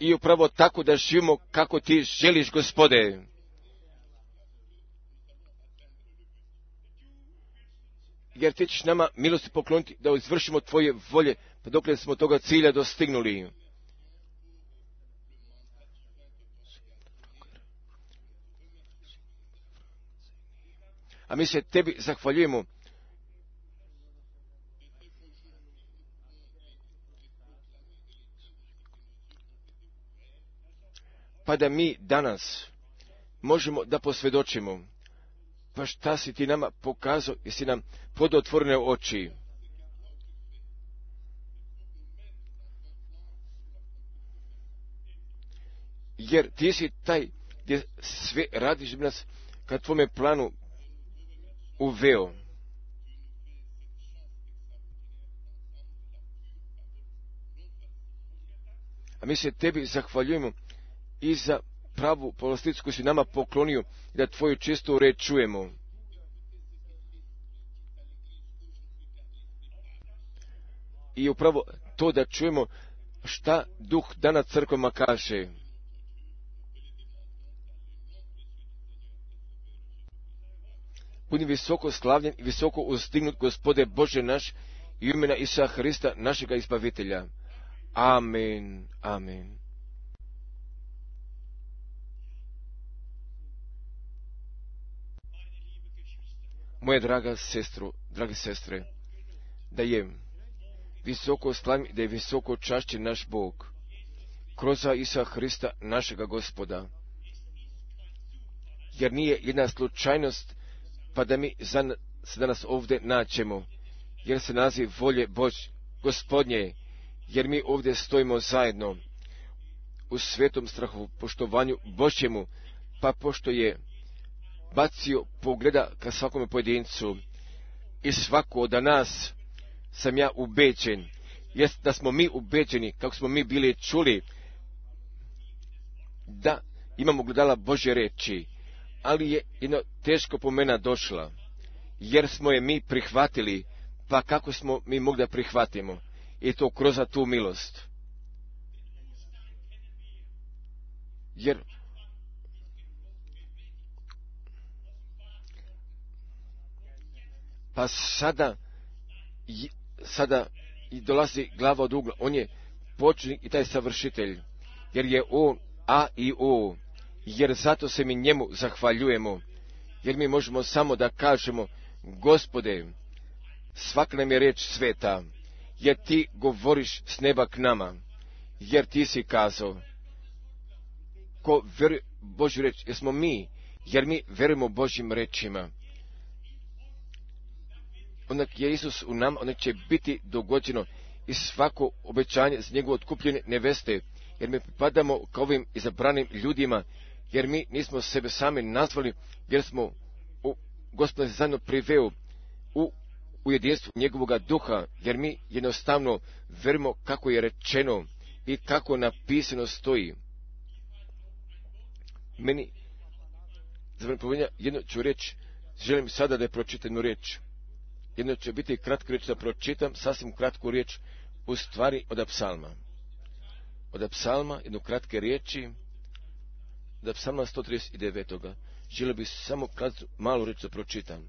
I upravo tako da živimo kako ti želiš, Gospode. Jer ti ćeš nama milosti pokloniti da izvršimo tvoje volje, pa dokle smo toga cilja dostignuli. A mi se tebi zahvaljujemo. Pa da mi danas možemo da posvjedočimo, pa šta si ti nama pokazao i si nam podotvorene oči. Jer ti si taj gdje sve radiš nas ka tvome planu uveo. A mi se tebi zahvaljujemo i za pravu povlasticu koju si nama poklonio, da tvoju čistu reč čujemo. I upravo to da čujemo šta duh dana crkvama kaže. Budi visoko slavljen i visoko uzdignut, Gospode Bože naš, i imena Isusa Hrista, našega Izbavitelja. Amen, amen. Moje draga sestro, drage sestre, da je visoko slavljen i da je visoko čašćen naš Bog, kroz Isusa Hrista, našega Gospoda. Jer nije jedna slučajnost pa da mi se danas ovdje naćemo, jer se nalazi volje Gospodnje, jer mi ovdje stojimo zajedno u svetom strahovu poštovanju Božjemu, pa pošto je bacio pogleda ka svakome pojedincu i svako od nas, sam ja ubeđen, jest da smo mi ubeđeni, kako smo mi bili čuli, da imamo gledala Božje reči, ali je jedno teško pomena došla, jer smo je mi prihvatili, pa kako smo mi mogli da prihvatimo, i to kroz tu milost. Pa sada i dolazi glava od ugla, on je početnik i taj savršitelj, jer je on A i O, jer zato se mi njemu zahvaljujemo, jer mi možemo samo da kažemo, Gospode, svaka nam je reč sveta, jer ti govoriš s neba k nama, jer ti si kazao, ko veruje Božju reč, jer smo mi, jer mi verujemo Božjim rečima. Onak je Isus u nama, onak će biti dogođeno i svako obećanje s njegove otkupljene neveste, jer mi pripadamo kao ovim izabranim ljudima, jer mi nismo sebe sami nazvali, jer smo u Gospoda zajedno priveo u jedinstvu njegovoga duha, jer mi jednostavno verimo kako je rečeno i kako napisano stoji. Meni, za mene jedno ću reći, želim sada da je pročitanu riječ. Jedno će biti kratka riječ da pročitam, sasvim kratku riječ, u stvari od Apsalma. Od Apsalma, jedno kratke riječi, od Apsalma 139. Želio bih samo malu riječ da pročitam.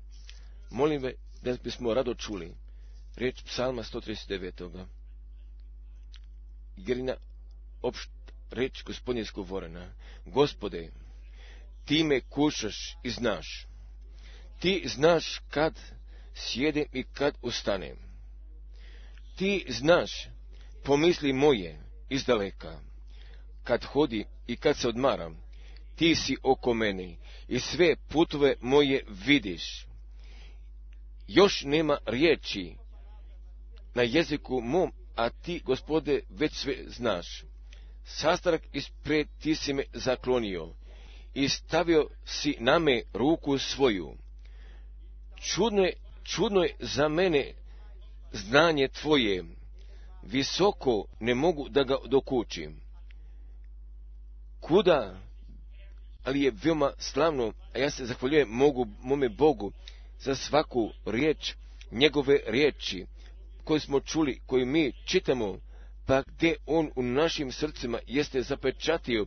Molim ve da bismo rado čuli riječ Psalma 139. Gerina opšta riječ Gospodnje izgovorena. Gospode, ti me kušaš i znaš. Ti znaš kad sjedem i kad ustanem. Ti znaš pomisli moje izdaleka, kad hodim i kad se odmaram. Ti si oko mene i sve putove moje vidiš. Još nema riječi na jeziku mom, a ti, Gospode, već sve znaš. Sastanak ispred ti si me zaklonio i stavio si na me ruku svoju. Čudno je za mene znanje tvoje, visoko ne mogu da ga dokučim. Kuda, ali je veoma slavno, a ja se zahvaljujem mome Bogu za svaku riječ, njegove riječi, koju smo čuli, koju mi čitamo, pa gdje on u našim srcima jeste zapečatio,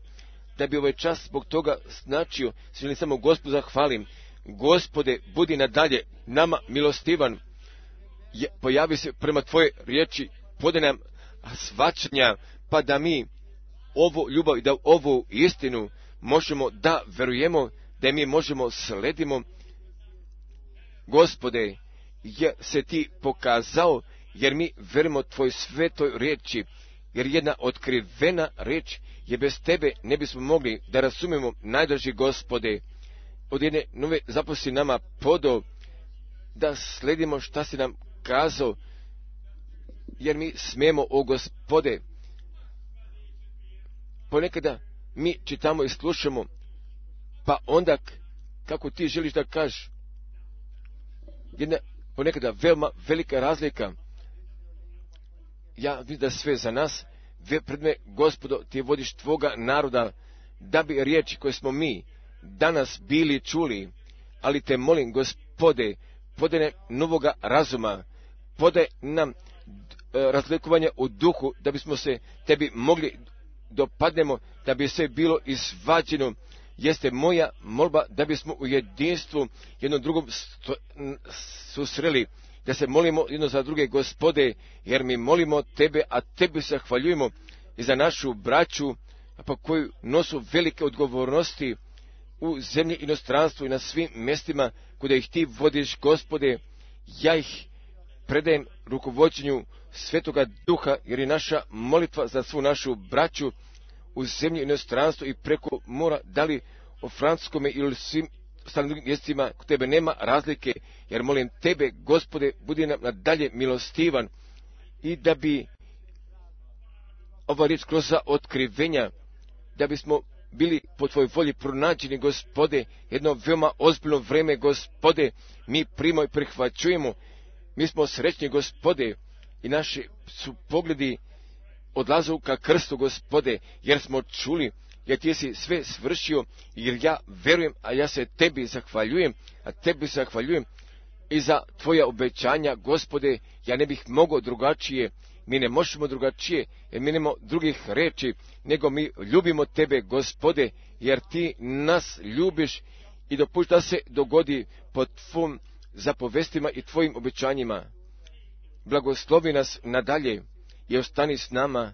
da bi ovaj čas zbog toga značio. Sve samo Gospoda hvalim. Gospode, budi nadalje nama milostivan, pojavi se prema tvoje riječi, podaj nam svačanja, pa da mi ovu ljubav i da ovu istinu možemo da verujemo, da mi možemo sledimo. Gospode, je se ti pokazao, jer mi verimo tvoj svetoj riječi, jer jedna otkrivena riječ je bez tebe ne bismo mogli da razumijemo, najdraži Gospode. Od jedne nove zaposli nama podo, da sledimo šta si nam kazao, jer mi smemo, o Gospode. Ponekada mi čitamo i slušamo, pa onda kako ti želiš da kažeš. Jedna ponekada veoma velika razlika. Ja vidim da sve za nas, pred me, Gospodo, ti vodiš tvoga naroda, da bi riječi koje smo mi danas bili čuli, ali te molim, Gospode, podaj nam novoga razuma, podaj nam razlikovanja u duhu, da bismo se tebi mogli dopadnemo, da bi sve bilo izvađeno. Jeste moja molba da bismo u jedinstvu jedno drugom susreli, da se molimo jedno za druge, Gospode, jer mi molimo tebe, a tebi se hvaljujemo i za našu braću, pa koju nosu velike odgovornosti u zemlji, inostranstvu i na svim mjestima kuda ih ti vodiš, Gospode. Ja ih predajem rukovođenju Svetoga Duha, jer je naša molitva za svu našu braću u zemlji, inostranstvu i preko mora, da li o francuskome ili svim stanim drugim mjestima, kod tebe nema razlike, jer molim tebe, Gospode, budi nam nadalje milostivan, i da bi ova riječ kroz otkrivenja, da bismo bili po tvojoj volji pronađeni, Gospode. Jedno veoma ozbiljno vreme, Gospode, mi primamo i prihvaćujemo. Mi smo srećni, Gospode, i naši su pogledi odlaze ka krstu, Gospode, jer smo čuli, jer ti si sve svršio, jer ja verujem, a ja se tebi zahvaljujem, i za tvoja obećanja, Gospode. Ja ne bih mogao drugačije, mi ne možemo drugačije, jer mi nemamo drugih reči, nego mi ljubimo tebe, Gospode, jer ti nas ljubiš i dopušta se dogodi po tvom zapovestima i tvojim obećanjima. Blagoslovi nas nadalje i ostani s nama,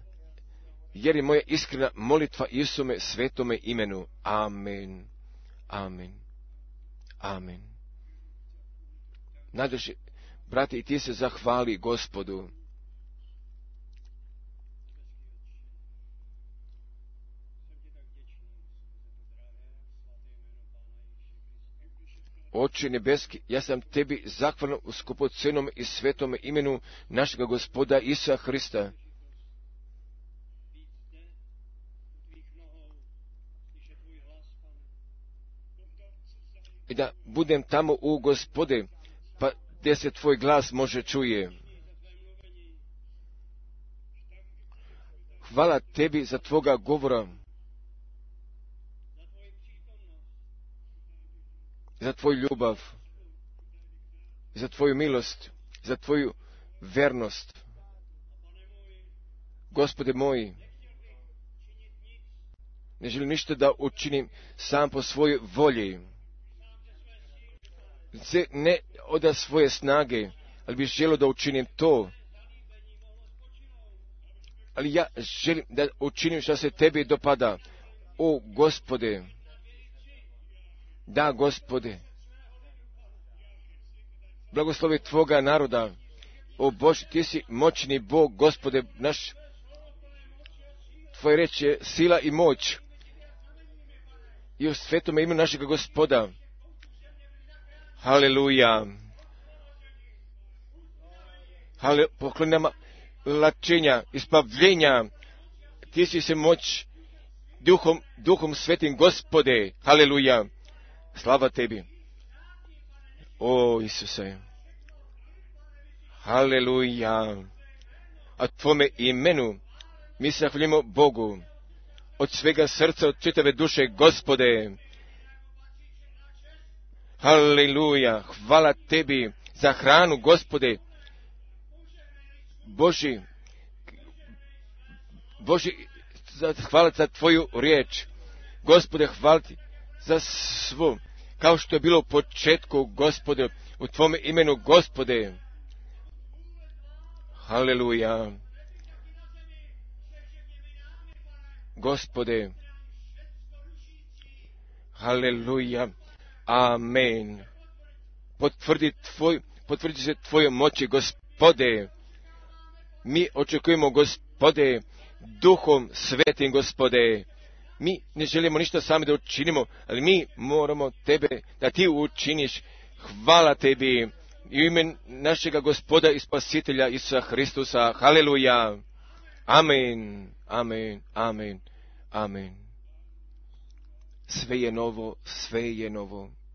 jer je moja iskrena molitva Isume svetome imenu. Amen. Amen. Amen. Najdraži brate, i ti se zahvali Gospodu. Oče nebeski, ja sam tebi zahvalan u skupocenom i svetome imenu našega Gospoda Isusa Hrista. I da budem tamo u Gospode, pa gdje se tvoj glas može čuje. Hvala tebi za tvoga govora, za tvoju ljubav, za tvoju milost, za tvoju vernost. Gospode moj, ne želim ništa da učinim sam po svojoj volji, ne oda svoje snage, ali bih želio da učinim to. Ali ja želim da učinim što se tebi dopada. O Gospode, da, Gospode, blagoslovi tvoga naroda. O Bože, ti si moćni Bog, Gospode naš. Tvoje reč je sila i moć. I u svetome imenu našega Gospoda. Haleluja. Pokloni nama lačenja, ispavljenja. Ti si se moć duhom svetim, Gospode, haleluja, slava tebi, o Isuse, haleluja, a tvome imenu mi se hvalimo Bogu, od svega srca, od čitave duše, Gospode, haleluja, hvala tebi za hranu, Gospode, Boži, hvala za tvoju riječ, Gospode, hvala ti za svu, kao što je bilo u početku, Gospode, u tvome imenu, Gospode, haleluja, Gospode, haleluja, amen, potvrdi se tvoje moći, Gospode, mi očekujemo, Gospode, duhom svetim, Gospode, mi ne želimo ništa sami da učinimo, ali mi moramo tebe, da ti učiniš, hvala tebi, i u ime našega Gospoda i Spasitelja Isusa Hristusa, haleluja, amen, amen, amen, amen, sve je novo, sve je novo.